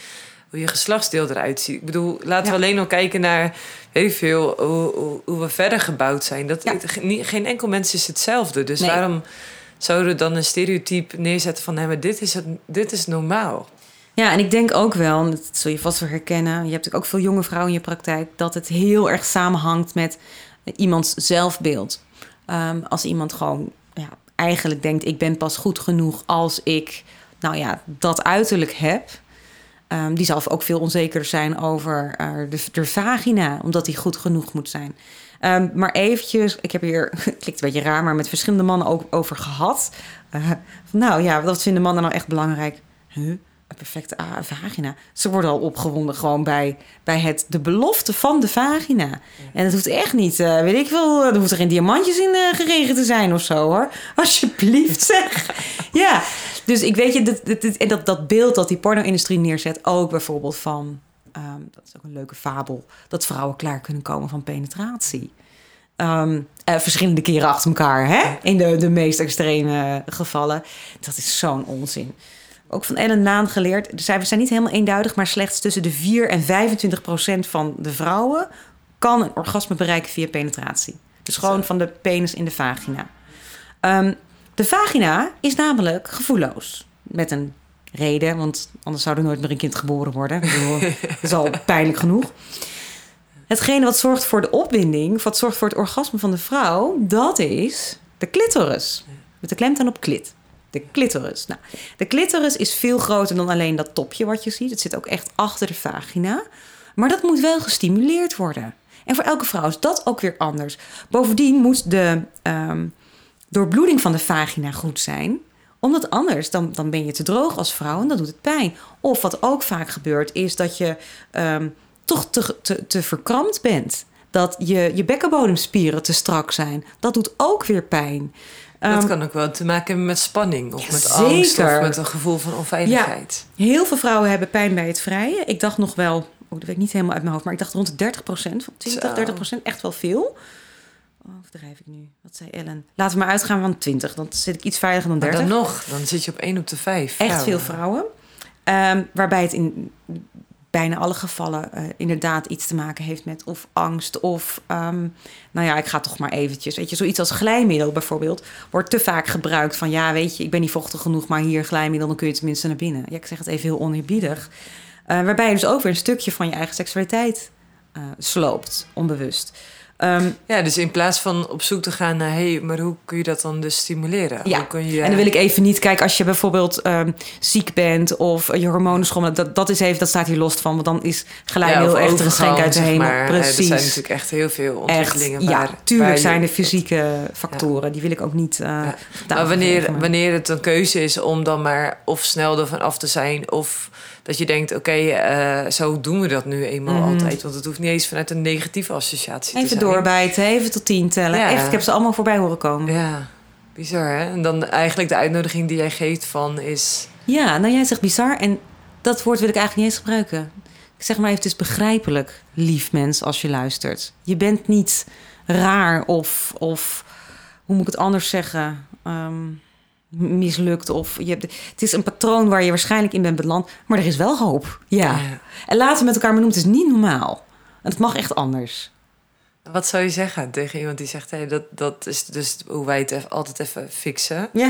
hoe je geslachtsdeel eruit ziet. Ik bedoel, laten ja. we alleen al kijken naar heel veel hoe, hoe, hoe we verder gebouwd zijn. Dat, ja. geen, geen enkel mens is hetzelfde, dus nee. waarom zouden we dan een stereotype neerzetten van... hé, maar dit is, het, dit is normaal. Ja, en ik denk ook wel, en dat zul je vast wel herkennen... je hebt ook veel jonge vrouwen in je praktijk... dat het heel erg samenhangt met iemands zelfbeeld. Um, als iemand gewoon ja, eigenlijk denkt... ik ben pas goed genoeg als ik nou ja, dat uiterlijk heb... Um, die zal ook veel onzekerder zijn over uh, de, de vagina... omdat die goed genoeg moet zijn. Um, maar eventjes, ik heb hier, het klinkt een beetje raar... maar met verschillende mannen ook over gehad. Uh, van, nou ja, wat vinden mannen nou echt belangrijk? Huh? Een perfecte ah, vagina. Ze worden al opgewonden gewoon bij, bij het, de belofte van de vagina. Ja. En dat hoeft echt niet, uh, weet ik veel... er hoeft er geen diamantjes in uh, geregen te zijn of zo, hoor. Alsjeblieft, zeg. ja, dus ik weet je... Dit, dit, dit, en dat, dat beeld dat die porno-industrie neerzet... ook bijvoorbeeld van... Um, dat is ook een leuke fabel... dat vrouwen klaar kunnen komen van penetratie. Um, uh, verschillende keren achter elkaar, hè? In de, de meest extreme gevallen. Dat is zo'n onzin. ook van Ellen Laan geleerd. De cijfers zijn niet helemaal eenduidig, maar slechts tussen de vier en vijfentwintig procent van de vrouwen kan een orgasme bereiken via penetratie. Dus gewoon van de penis in de vagina. Um, de vagina is namelijk gevoelloos. Met een reden, want anders zou er nooit meer een kind geboren worden. Dat is al pijnlijk genoeg. Hetgene wat zorgt voor de opwinding, wat zorgt voor het orgasme van de vrouw, dat is de clitoris. Met de klemtoon op clit. De clitoris. Nou, de clitoris is veel groter dan alleen dat topje wat je ziet. Het zit ook echt achter de vagina. Maar dat moet wel gestimuleerd worden. En voor elke vrouw is dat ook weer anders. Bovendien moet de um, doorbloeding van de vagina goed zijn. Omdat anders, dan, dan ben je te droog als vrouw en dan doet het pijn. Of wat ook vaak gebeurt, is dat je um, toch te, te, te verkrampt bent. Dat je, je bekkenbodemspieren te strak zijn. Dat doet ook weer pijn. Dat kan ook wel te maken hebben met spanning of ja, met zeker. angst of met een gevoel van onveiligheid. Ja, heel veel vrouwen hebben pijn bij het vrijen. Ik dacht nog wel, oh, dat weet ik niet helemaal uit mijn hoofd, maar ik dacht rond de dertig procent, twintig, dertig procent, echt wel veel. Oh, overdrijf ik nu? Wat zei Ellen? Laten we maar uitgaan van twintig, dan zit ik iets veiliger dan dertig. Maar dan nog, dan zit je op één op de vijf. Vrouwen. Echt veel vrouwen. Um, waarbij het in bijna alle gevallen uh, inderdaad iets te maken heeft met of angst of um, nou ja, ik ga toch maar eventjes. Weet je, zoiets als glijmiddel bijvoorbeeld wordt te vaak gebruikt van ja, weet je, ik ben niet vochtig genoeg, maar hier glijmiddel, dan kun je tenminste naar binnen. Ja, ik zeg het even heel oneerbiedig. Uh, waarbij je dus ook weer een stukje van je eigen seksualiteit uh, sloopt, onbewust. Um, ja, dus in plaats van op zoek te gaan naar hé, hey, maar hoe kun je dat dan dus stimuleren? Ja, hoe kun je, en dan wil ik even niet... Kijk, als je bijvoorbeeld um, ziek bent of je hormonen schommelen, dat, dat is even, dat staat hier los van, want dan is gelijk ja, heel echt een schenk uit de hemel. Zeg maar. Precies. Ja, er zijn natuurlijk echt heel veel ontwikkelingen. Echt, waar, ja, tuurlijk waar zijn er fysieke factoren. Ja. Die wil ik ook niet... Uh, ja. Maar wanneer, geven, maar wanneer het een keuze is om dan maar of snel ervan af te zijn of dat je denkt, oké, okay, uh, zo doen we dat nu eenmaal mm-hmm. altijd. Want het hoeft niet eens vanuit een negatieve associatie even te zijn. Doorbijten, even tot tien tellen. Ja. Echt, ik heb ze allemaal voorbij horen komen. Ja, bizar hè? En dan eigenlijk de uitnodiging die jij geeft van is... Ja, nou jij zegt bizar en dat woord wil ik eigenlijk niet eens gebruiken. Ik zeg maar even, het is begrijpelijk, lief mens, als je luistert. Je bent niet raar of, of hoe moet ik het anders zeggen... Um, mislukt of je hebt, het is een patroon waar je waarschijnlijk in bent beland, maar er is wel hoop. Ja. ja. En laten we met elkaar benoemen, het is niet normaal. En het mag echt anders. Wat zou je zeggen tegen iemand die zegt, hey, dat, dat is dus hoe wij het altijd even fixen? Ja.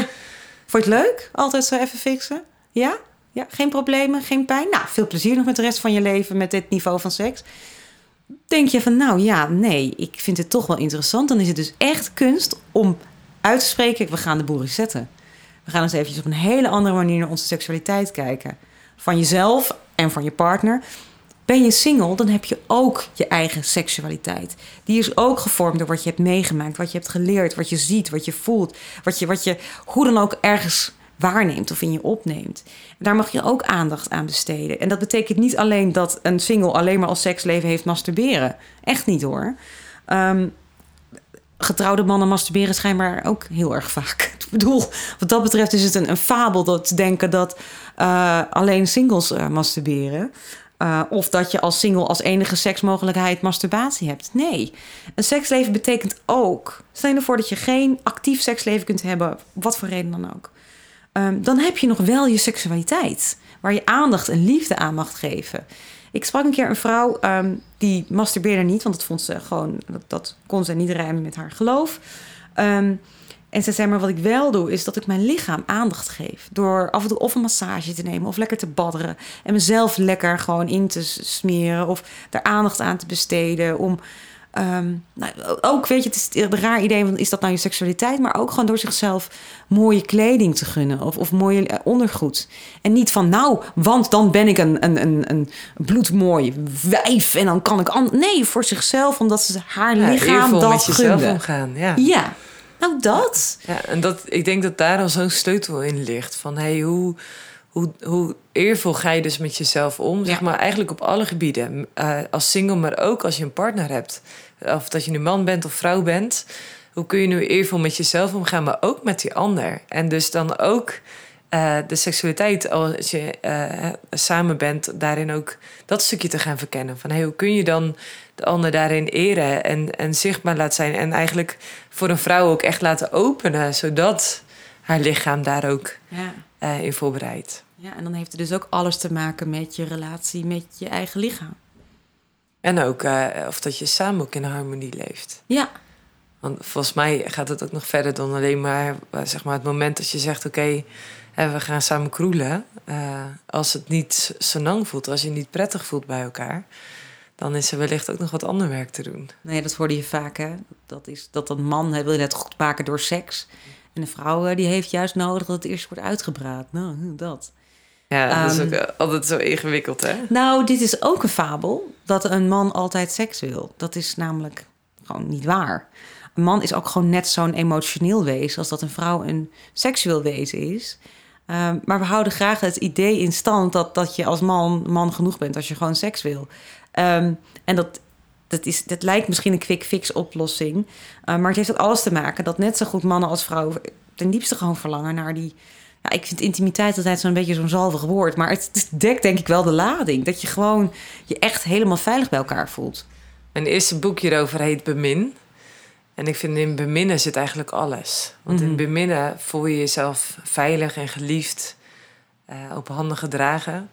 Vond je het leuk? Altijd zo even fixen? Ja? Ja? Geen problemen, geen pijn? Nou, veel plezier nog met de rest van je leven met dit niveau van seks. Denk je van, nou ja, nee, ik vind het toch wel interessant. Dan is het dus echt kunst om uit te spreken, we gaan de boer resetten. We gaan eens eventjes op een hele andere manier naar onze seksualiteit kijken. Van jezelf en van je partner. Ben je single, dan heb je ook je eigen seksualiteit. Die is ook gevormd door wat je hebt meegemaakt, wat je hebt geleerd, wat je ziet, wat je voelt. Wat je, wat je hoe dan ook ergens waarneemt of in je opneemt. Daar mag je ook aandacht aan besteden. En dat betekent niet alleen dat een single alleen maar als seksleven heeft masturberen. Echt niet hoor. Um, Getrouwde mannen masturberen schijnbaar ook heel erg vaak. Ik bedoel, wat dat betreft is het een, een fabel dat te denken dat uh, alleen singles uh, masturberen. Uh, of dat je als single als enige seksmogelijkheid masturbatie hebt. Nee, een seksleven betekent ook... Stel je ervoor dat je geen actief seksleven kunt hebben, wat voor reden dan ook. Um, dan heb je nog wel je seksualiteit, waar je aandacht en liefde aan mag geven. Ik sprak een keer een vrouw um, die masturbeerde niet, want dat vond ze gewoon, dat, dat kon ze niet rijmen met haar geloof. Um, en ze zei, maar wat ik wel doe, is dat ik mijn lichaam aandacht geef. Door af en toe of een massage te nemen of lekker te badderen. En mezelf lekker gewoon in te smeren of daar aandacht aan te besteden. Om, um, nou, ook, weet je, het is een raar idee, want is dat nou je seksualiteit? Maar ook gewoon door zichzelf mooie kleding te gunnen of, of mooie ondergoed. En niet van, nou, want dan ben ik een, een, een, een bloedmooi wijf en dan kan ik... An- nee, voor zichzelf, omdat ze haar ja, lichaam dat met jezelf omgaan, ja. ja. Nou, dat. Ja, en dat, ik denk dat daar al zo'n sleutel in ligt. Van, hey, hoe, hoe, hoe eervol ga je dus met jezelf om? Ja. Zeg maar eigenlijk op alle gebieden. Uh, als single, maar ook als je een partner hebt. Of dat je nu man bent of vrouw bent. Hoe kun je nu eervol met jezelf omgaan, maar ook met die ander? En dus dan ook uh, de seksualiteit, als je uh, samen bent, daarin ook dat stukje te gaan verkennen. Van, hey, hoe kun je dan de ander daarin eren en, en zichtbaar laat zijn. En eigenlijk voor een vrouw ook echt laten openen, zodat haar lichaam daar ook ja. uh, in voorbereidt. Ja, en dan heeft het dus ook alles te maken met je relatie met je eigen lichaam. En ook uh, of dat je samen ook in harmonie leeft. Ja. Want volgens mij gaat het ook nog verder dan alleen maar, zeg maar het moment dat je zegt... oké, okay, we gaan samen kroelen. Uh, als het niet senang voelt, als je niet prettig voelt bij elkaar... dan is er wellicht ook nog wat ander werk te doen. Nee, dat hoorde je vaak, hè. Dat is dat een man wil je net goed maken door seks. En een vrouw die heeft juist nodig dat het eerst wordt uitgebraad. Nou, dat... Ja, dat is ook um, altijd zo ingewikkeld, hè? Nou, dit is ook een fabel, dat een man altijd seks wil. Dat is namelijk gewoon niet waar. Een man is ook gewoon net zo'n emotioneel wezen... als dat een vrouw een seksueel wezen is. Um, maar we houden graag het idee in stand... dat, dat je als man man genoeg bent als je gewoon seks wil. Um, en dat, dat, is, dat lijkt misschien een quick-fix oplossing. Um, maar het heeft ook alles te maken... dat net zo goed mannen als vrouwen ten diepste gewoon verlangen naar die... Ja, ik vind intimiteit altijd zo'n beetje zo'n zalvig woord. Maar het dekt denk ik wel de lading. Dat je gewoon je echt helemaal veilig bij elkaar voelt. Mijn eerste boek hierover heet Bemin. En ik vind in beminnen zit eigenlijk alles. Want mm-hmm. in beminnen voel je jezelf veilig en geliefd. Uh, op handen gedragen.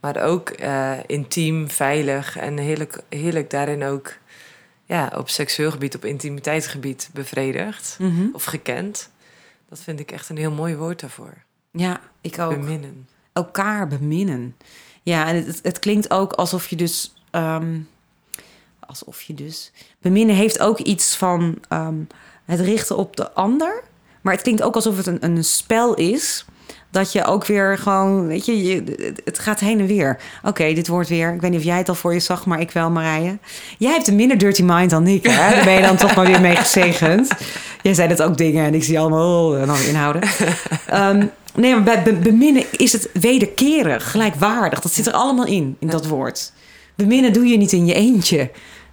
Maar ook uh, intiem, veilig. En heerlijk, heerlijk daarin ook ja, op seksueel gebied, op intimiteitsgebied bevredigd. Mm-hmm. Of gekend. Dat vind ik echt een heel mooi woord daarvoor. Ja, ik ook. Beminnen. Elkaar beminnen. Ja, en het, het klinkt ook alsof je dus... Um, alsof je dus... Beminnen heeft ook iets van um, het richten op de ander. Maar het klinkt ook alsof het een, een spel is. Dat je ook weer gewoon... Weet je, je het gaat heen en weer. Oké, okay, dit wordt weer... Ik weet niet of jij het al voor je zag, maar ik wel, Marije. Jij hebt een minder dirty mind dan ik, hè? Daar ben je dan toch maar weer mee gezegend. Jij zei dat ook dingen en ik zie allemaal... Oh, en dan inhouden. Um, nee, maar bij beminnen is het wederkerig, gelijkwaardig. Dat zit er allemaal in, in dat woord. Beminnen doe je niet in je eentje.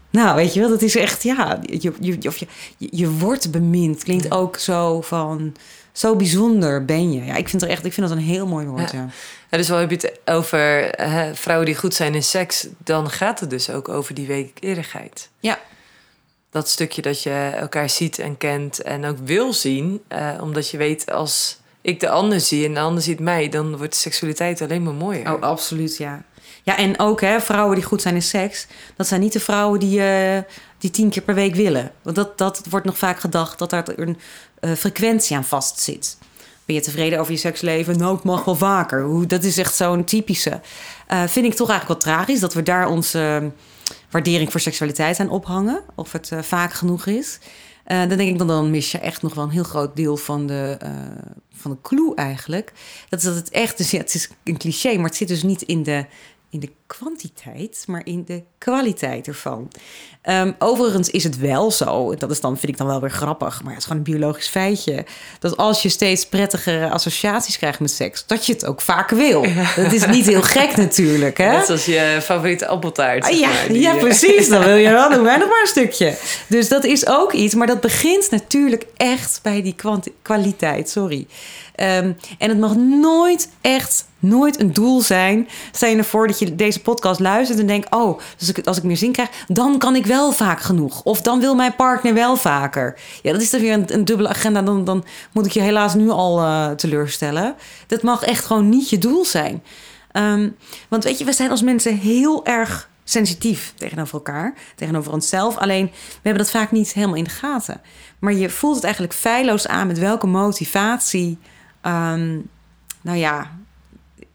Nou, weet je wel, dat is echt... Ja, je, je, of je, je wordt bemind. Klinkt ook zo van... Zo bijzonder ben je. Ja, ik vind, er echt, ik vind dat een heel mooi woord. Ja. Ja. Ja, dus al heb je het over hè, vrouwen die goed zijn in seks... dan gaat het dus ook over die wederkerigheid. Ja. Dat stukje dat je elkaar ziet en kent en ook wil zien... Eh, omdat je weet, als ik de ander zie en de ander ziet mij... dan wordt de seksualiteit alleen maar mooier. Oh, absoluut, ja. Ja, en ook hè, vrouwen die goed zijn in seks... dat zijn niet de vrouwen die... Uh, die tien keer per week willen. Want dat, dat wordt nog vaak gedacht dat daar een uh, frequentie aan vast zit. Ben je tevreden over je seksleven? Nou, het mag wel vaker. Hoe, dat is echt zo'n typische. Uh, vind ik toch eigenlijk wel tragisch dat we daar onze uh, waardering voor seksualiteit aan ophangen. Of het uh, vaak genoeg is. Uh, dan denk ik, dan, dan mis je echt nog wel een heel groot deel van de, uh, van de clue eigenlijk. Dat is dat het echt, dus ja, het is een cliché, maar het zit dus niet in de... in de kwantiteit, maar in de kwaliteit ervan. Um, overigens is het wel zo, dat is dan, vind ik dan wel weer grappig... maar het is gewoon een biologisch feitje... dat als je steeds prettigere associaties krijgt met seks... dat je het ook vaak wil. Dat is niet heel gek natuurlijk, hè? Net zoals je favoriete appeltaart. Ah, ja, die, ja, precies, dan wil je wel. Doe mij nog maar een stukje. Dus dat is ook iets, maar dat begint natuurlijk echt... bij die kwanti- kwaliteit, sorry. Um, en het mag nooit echt... nooit een doel zijn. Stel je ervoor dat je deze podcast luistert en denkt... oh, dus ik, als ik meer zin krijg, dan kan ik wel vaak genoeg. Of dan wil mijn partner wel vaker. Ja, dat is dan weer een, een dubbele agenda. Dan, dan moet ik je helaas nu al uh, teleurstellen. Dat mag echt gewoon niet je doel zijn. Um, want weet je, we zijn als mensen heel erg sensitief tegenover elkaar. Tegenover onszelf. Alleen, we hebben dat vaak niet helemaal in de gaten. Maar je voelt het eigenlijk feilloos aan... met welke motivatie... Um, nou ja...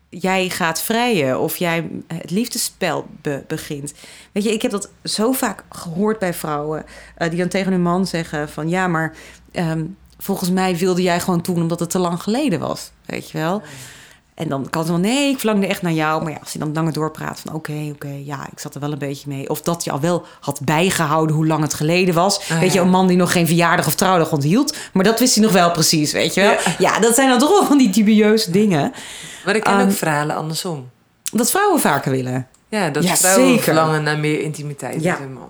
jij gaat vrijen of jij het liefdespel be- begint. Weet je, ik heb dat zo vaak gehoord bij vrouwen... Uh, die dan tegen hun man zeggen van... ja, maar um, volgens mij wilde jij gewoon toen... omdat het te lang geleden was, weet je wel. En dan kan ze wel, nee, ik verlangde echt naar jou. Maar ja, als je dan langer doorpraat van... oké, okay, oké, okay, ja, ik zat er wel een beetje mee. Of dat je al wel had bijgehouden hoe lang het geleden was. Ah, weet ja. je, een man die nog geen verjaardag of trouwdag onthield. Maar dat wist hij nog wel precies, weet je wel. Ja, ja dat zijn dan toch wel van die dubieuze dingen. Maar ik ken um, ook verhalen andersom. Dat vrouwen vaker willen. Ja, dat ja, vrouwen zeker. verlangen naar meer intimiteit ja. met hun man.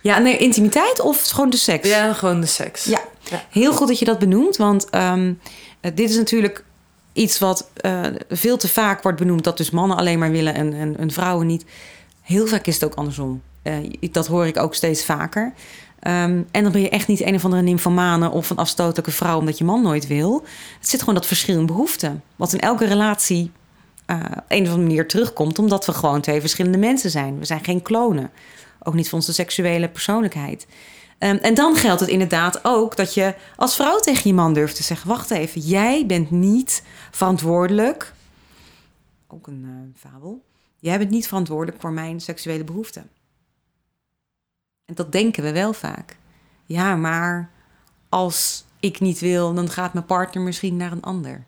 Ja, nee, intimiteit of gewoon de seks? Ja, gewoon de seks. Ja, ja. Heel goed dat je dat benoemt. Want um, dit is natuurlijk... iets wat uh, veel te vaak wordt benoemd... dat dus mannen alleen maar willen en, en, en vrouwen niet. Heel vaak is het ook andersom. Uh, dat hoor ik ook steeds vaker. Um, en dan ben je echt niet een of andere nymphomane... of een afstotelijke vrouw omdat je man nooit wil. Het zit gewoon dat verschil in behoeften. Wat in elke relatie uh, op een of andere manier terugkomt, omdat we gewoon twee verschillende mensen zijn. We zijn geen klonen. Ook niet van onze seksuele persoonlijkheid. Um, en dan geldt het inderdaad ook dat je als vrouw tegen je man durft te zeggen... wacht even, jij bent niet verantwoordelijk... ook een uh, fabel... jij bent niet verantwoordelijk voor mijn seksuele behoeften. En dat denken we wel vaak. Ja, maar als ik niet wil... dan gaat mijn partner misschien naar een ander.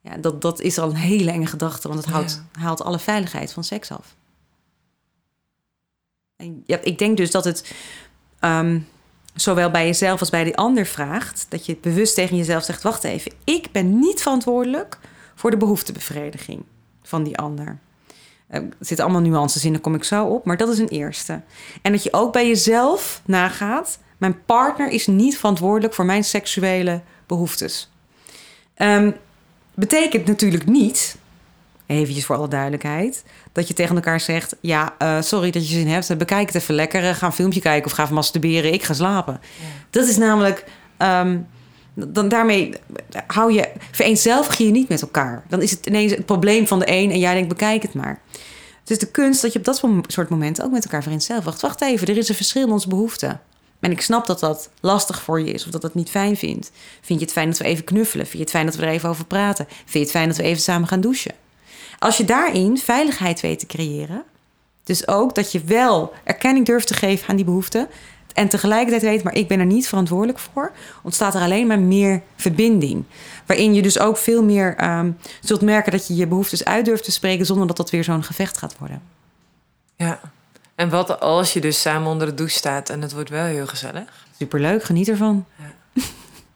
Ja, dat, dat is al een hele enge gedachte... want het houdt, ja. haalt alle veiligheid van seks af. En ja, ik denk dus dat het... Um, zowel bij jezelf als bij de ander vraagt... dat je bewust tegen jezelf zegt... wacht even, ik ben niet verantwoordelijk... voor de behoeftebevrediging van die ander. Er zitten allemaal nuances in, daar kom ik zo op. Maar dat is een eerste. En dat je ook bij jezelf nagaat... mijn partner is niet verantwoordelijk... voor mijn seksuele behoeftes. Um, betekent natuurlijk niet... eventjes voor alle duidelijkheid... dat je tegen elkaar zegt... ja, uh, sorry dat je zin hebt... bekijk het even lekker... ga een filmpje kijken of ga even masturberen... ik ga slapen. Ja. Dat is namelijk... Um, dan daarmee hou je... vereenzelvig je niet met elkaar. Dan is het ineens het probleem van de een... en jij denkt, bekijk het maar. Het is de kunst dat je op dat soort momenten... ook met elkaar vereenzelvigt. Wacht even, er is een verschil in onze behoeften. En ik snap dat dat lastig voor je is... of dat dat niet fijn vindt. Vind je het fijn dat we even knuffelen? Vind je het fijn dat we er even over praten? Vind je het fijn dat we even samen gaan douchen? Als je daarin veiligheid weet te creëren... dus ook dat je wel erkenning durft te geven aan die behoeften... en tegelijkertijd weet, maar ik ben er niet verantwoordelijk voor... ontstaat er alleen maar meer verbinding. Waarin je dus ook veel meer um, zult merken... dat je je behoeftes uit durft te spreken... zonder dat dat weer zo'n gevecht gaat worden. Ja, en wat als je dus samen onder de douche staat... en het wordt wel heel gezellig? Superleuk, geniet ervan. Ja.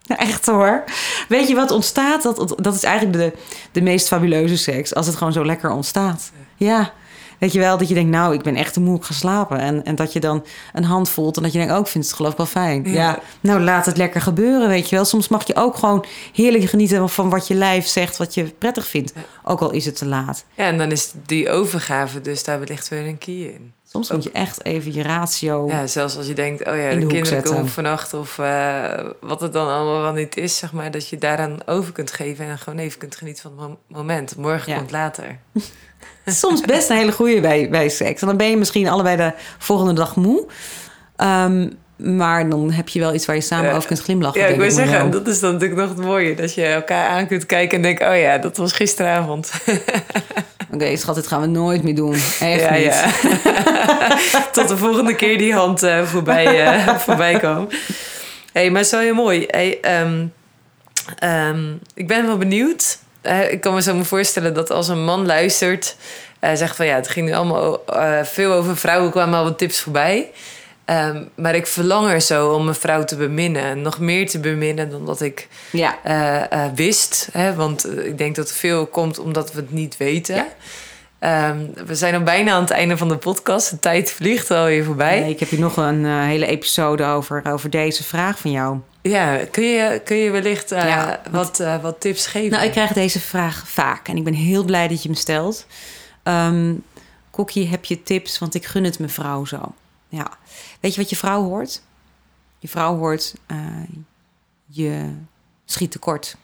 Nou, echt hoor. Weet je wat ontstaat? Dat, dat is eigenlijk de, de meest fabuleuze seks. Als het gewoon zo lekker ontstaat. Ja. Weet je wel, dat je denkt, nou, ik ben echt te moe, ik ga slapen. En, en dat je dan een hand voelt en dat je denkt, oh, ik vind het geloof ik wel fijn. Ja. ja. Nou, laat het lekker gebeuren, weet je wel. Soms mag je ook gewoon heerlijk genieten van wat je lijf zegt, wat je prettig vindt. Ja. Ook al is het te laat. Ja, en dan is die overgave dus daar wellicht weer een key in. Soms moet je echt even je ratio... Ja, zelfs als je denkt, oh ja, de, de kinderen komen vannacht... of uh, wat het dan allemaal wel niet is, zeg maar... dat je daaraan over kunt geven... en gewoon even kunt genieten van het moment. Morgen ja. komt later. Soms best een hele goeie bij, bij seks. En dan ben je misschien allebei de volgende dag moe. Um, maar dan heb je wel iets waar je samen uh, over kunt glimlachen. Ja, ik wil zeggen, nou. Dat is dan natuurlijk nog het mooie... dat je elkaar aan kunt kijken en denkt... oh ja, dat was gisteravond. Oké, okay, schat, dit gaan we nooit meer doen. Echt ja, niet. Ja. Tot de volgende keer die hand uh, voorbij, uh, voorbij kwam. Hey, maar zo heel mooi. Hey, um, um, ik ben wel benieuwd. Uh, ik kan me zo maar voorstellen dat als een man luistert... Uh, zegt van ja, het ging nu allemaal uh, veel over vrouwen. Kwamen al wat tips voorbij. Um, maar ik verlang er zo om een vrouw te beminnen. Nog meer te beminnen dan dat ik ja. uh, uh, wist. Hè? Want uh, ik denk dat veel komt omdat we het niet weten. Ja. Um, we zijn al bijna aan het einde van de podcast. De tijd vliegt alweer voorbij. Nee, ik heb hier nog een uh, hele episode over, over deze vraag van jou. Ja, kun je, kun je wellicht uh, ja, wat, uh, wat tips geven? Nou, ik krijg deze vraag vaak. En ik ben heel blij dat je me stelt. Um, Kokkie, heb je tips? Want ik gun het mijn vrouw zo. Ja, weet je wat je vrouw hoort? Je vrouw hoort, uh, je schiet tekort.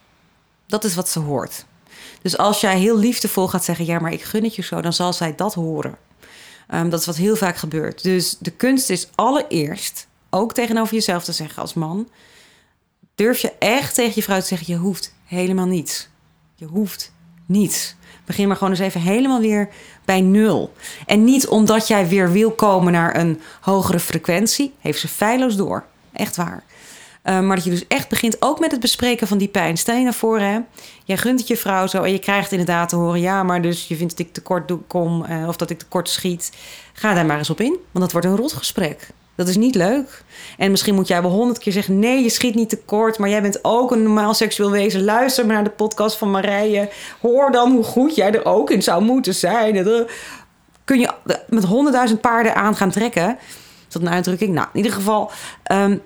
Dat is wat ze hoort. Dus als jij heel liefdevol gaat zeggen... ja, maar ik gun het je zo, dan zal zij dat horen. Um, dat is wat heel vaak gebeurt. Dus de kunst is allereerst... ook tegenover jezelf te zeggen als man... durf je echt tegen je vrouw te zeggen... je hoeft helemaal niets. Je hoeft niets. Begin maar gewoon eens even helemaal weer bij nul. En niet omdat jij weer wil komen naar een hogere frequentie. Heeft ze feilloos door. Echt waar. Uh, maar dat je dus echt begint ook met het bespreken van die pijn. Stel je naar voren, hè. Jij gunt het je vrouw zo en je krijgt inderdaad te horen... ja, maar dus je vindt dat ik tekort kom uh, of dat ik tekort schiet. Ga daar maar eens op in, want dat wordt een rotgesprek. Dat is niet leuk. En misschien moet jij wel honderd keer zeggen... nee, je schiet niet tekort, maar jij bent ook een normaal seksueel wezen. Luister maar naar de podcast van Marije. Hoor dan hoe goed jij er ook in zou moeten zijn. Kun je met honderdduizend paarden aan gaan trekken? Is dat een uitdrukking? Nou, in ieder geval... Um,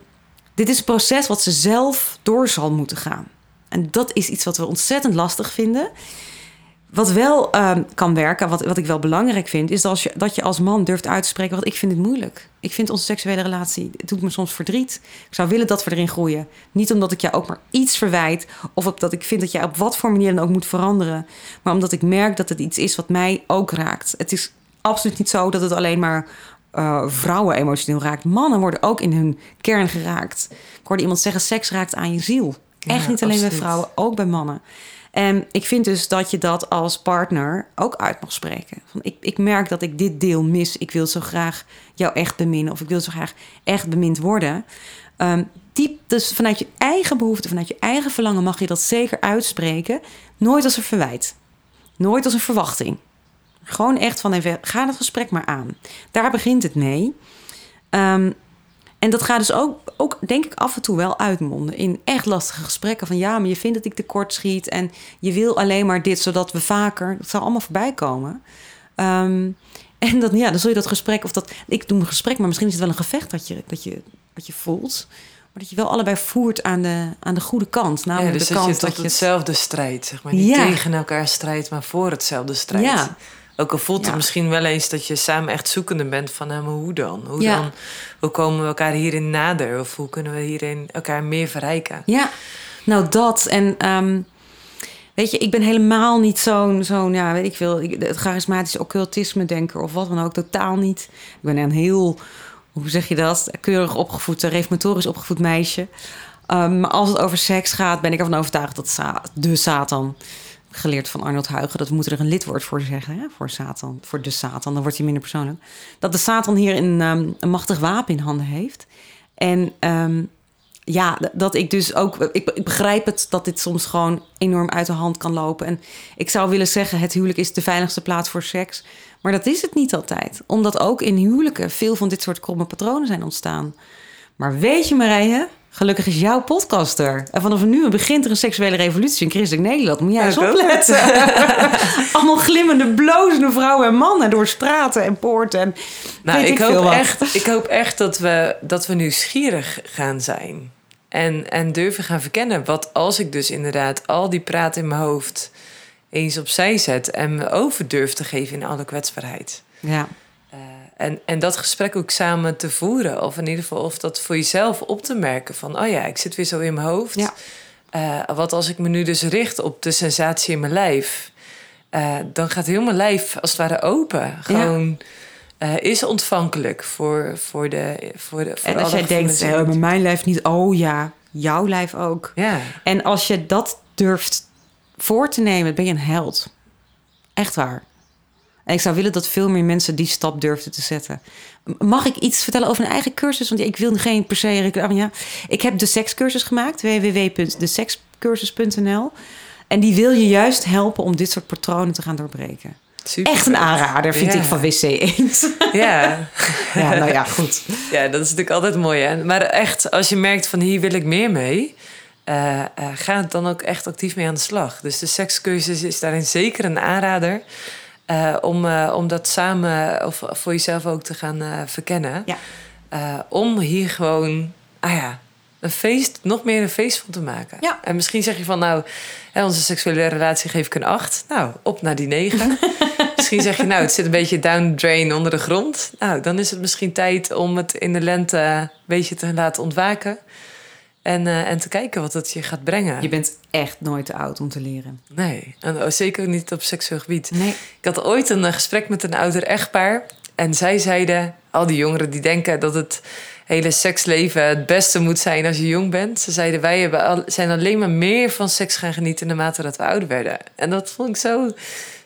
dit is een proces wat ze zelf door zal moeten gaan. En dat is iets wat we ontzettend lastig vinden... Wat wel uh, kan werken, wat, wat ik wel belangrijk vind, is dat, als je, dat je als man durft uit te spreken, want ik vind het moeilijk. Ik vind onze seksuele relatie, het doet me soms verdriet. Ik zou willen dat we erin groeien. Niet omdat ik jou ook maar iets verwijt, of op, dat ik vind dat jij op wat voor manier dan ook moet veranderen. Maar omdat ik merk dat het iets is wat mij ook raakt. Het is absoluut niet zo dat het alleen maar uh, vrouwen emotioneel raakt. Mannen worden ook in hun kern geraakt. Ik hoorde iemand zeggen, seks raakt aan je ziel. Echt ja, niet alleen absoluut. Bij vrouwen, ook bij mannen. En ik vind dus dat je dat als partner ook uit mag spreken. Van, ik, ik merk dat ik dit deel mis. Ik wil zo graag jou echt beminnen. Of ik wil zo graag echt bemind worden. Um, die, dus vanuit je eigen behoefte, vanuit je eigen verlangen mag je dat zeker uitspreken. Nooit als een verwijt. Nooit als een verwachting. Gewoon echt van, even, ga dat gesprek maar aan. Daar begint het mee. Um, En dat gaat dus ook, ook, denk ik, af en toe wel uitmonden in echt lastige gesprekken. Van ja, maar je vindt dat ik tekort schiet en je wil alleen maar dit, zodat we vaker... Dat zal allemaal voorbij komen. Um, en dan, ja, dan zul je dat gesprek of dat... Ik doe een gesprek, maar misschien is het wel een gevecht dat je, dat je, dat je voelt. Maar dat je wel allebei voert aan de, aan de goede kant. Namelijk ja, dus de dat kant je dat je hetzelfde strijdt, zeg maar. Niet ja. tegen elkaar strijdt, maar voor hetzelfde strijdt. Ja. Ook al voelt ja. het misschien wel eens dat je samen echt zoekende bent van nou, maar hoe dan? Hoe ja. dan? Hoe komen we elkaar hierin nader? Of hoe kunnen we hierin elkaar meer verrijken? Ja, nou dat. En um, weet je, ik ben helemaal niet zo'n, zo'n ja, weet ik veel, ik, het charismatisch occultisme-denker of wat dan ook, totaal niet. Ik ben een heel, hoe zeg je dat, keurig opgevoed, reformatorisch opgevoed meisje. Um, maar als het over seks gaat, ben ik ervan overtuigd dat sa- de Satan... geleerd van Arnold Huige, dat we moeten er een lidwoord voor zeggen, hè? Voor Satan, voor de Satan, dan wordt hij minder persoonlijk. Dat de Satan hier een, um, een machtig wapen in handen heeft. En um, ja, dat ik dus ook, ik, ik begrijp het dat dit soms gewoon enorm uit de hand kan lopen. En ik zou willen zeggen, het huwelijk is de veiligste plaats voor seks. Maar dat is het niet altijd. Omdat ook in huwelijken veel van dit soort kromme patronen zijn ontstaan. Maar weet je, Marije, gelukkig is jouw podcaster. En vanaf nu begint er een seksuele revolutie in christelijk Nederland. Moet jij eens opletten. Allemaal glimmende, blozende vrouwen en mannen door straten en poorten. En nou, ik, ik, hoop echt, ik hoop echt dat we, dat we nieuwsgierig gaan zijn. En, en durven gaan verkennen. Wat als ik dus inderdaad al die praat in mijn hoofd eens opzij zet. En me over durf te geven in alle kwetsbaarheid. Ja. En, en dat gesprek ook samen te voeren. Of in ieder geval of dat voor jezelf op te merken. Van, oh ja, ik zit weer zo in mijn hoofd. Ja. Uh, wat als ik me nu dus richt op de sensatie in mijn lijf. Uh, dan gaat heel mijn lijf als het ware open. Gewoon ja. uh, is ontvankelijk voor, voor de... Voor de voor en als jij denkt, eh, bij mijn lijf niet. Oh ja, jouw lijf ook. Ja. En als je dat durft voor te nemen, ben je een held. Echt waar. En ik zou willen dat veel meer mensen die stap durfden te zetten. Mag ik iets vertellen over een eigen cursus? Want ik wil geen per se reclame. Ja. Ik heb de sekscursus gemaakt. w w w punt de seks cursus punt n l En die wil je juist helpen om dit soort patronen te gaan doorbreken. Super. Echt een aanrader, vind ja. ik, van W C Eend. Ja. ja, nou ja, goed. Ja, dat is natuurlijk altijd mooi. Hè? Maar echt, als je merkt van hier wil ik meer mee... Uh, uh, ga dan ook echt actief mee aan de slag. Dus de sekscursus is daarin zeker een aanrader... Uh, om, uh, om dat samen of uh, voor jezelf ook te gaan uh, verkennen. Ja. Uh, om hier gewoon ah ja, een feest, nog meer een feest van te maken. Ja. En misschien zeg je van, nou, hè, onze seksuele relatie geef ik een acht. Nou, op naar die negen. Misschien zeg je, nou, het zit een beetje down drain onder de grond. Nou, dan is het misschien tijd om het in de lente een beetje te laten ontwaken. En, uh, en te kijken wat dat je gaat brengen. Je bent echt nooit te oud om te leren. Nee, en zeker niet op seksueel gebied. Nee. Ik had ooit een uh, gesprek met een ouder echtpaar. En zij zeiden, al die jongeren die denken dat het hele seksleven het beste moet zijn als je jong bent. Ze zeiden, wij hebben al, zijn alleen maar meer van seks gaan genieten naarmate dat we ouder werden. En dat vond ik zo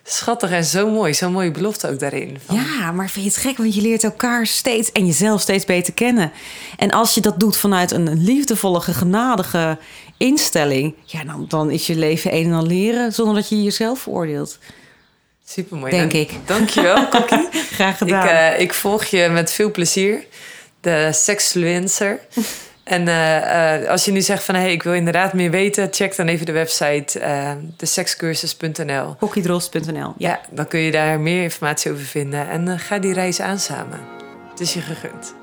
schattig en zo mooi. Zo'n mooie belofte ook daarin. Van... Ja, maar vind je het gek? Want je leert elkaar steeds en jezelf steeds beter kennen. En als je dat doet vanuit een liefdevolle, genadige instelling... ja, dan, dan is je leven een en al leren zonder dat je jezelf veroordeelt. Supermooi. Denk nou, ik. Dankjewel, Kokkie. Graag gedaan. Ik, uh, ik volg je met veel plezier. De seksfluencer. En uh, uh, als je nu zegt van... hey, ik wil inderdaad meer weten... check dan even de website uh, de seks cursus punt n l. kokkie drost punt n l. Ja. ja, dan kun je daar meer informatie over vinden. En uh, ga die reis aan samen. Het is je gegund.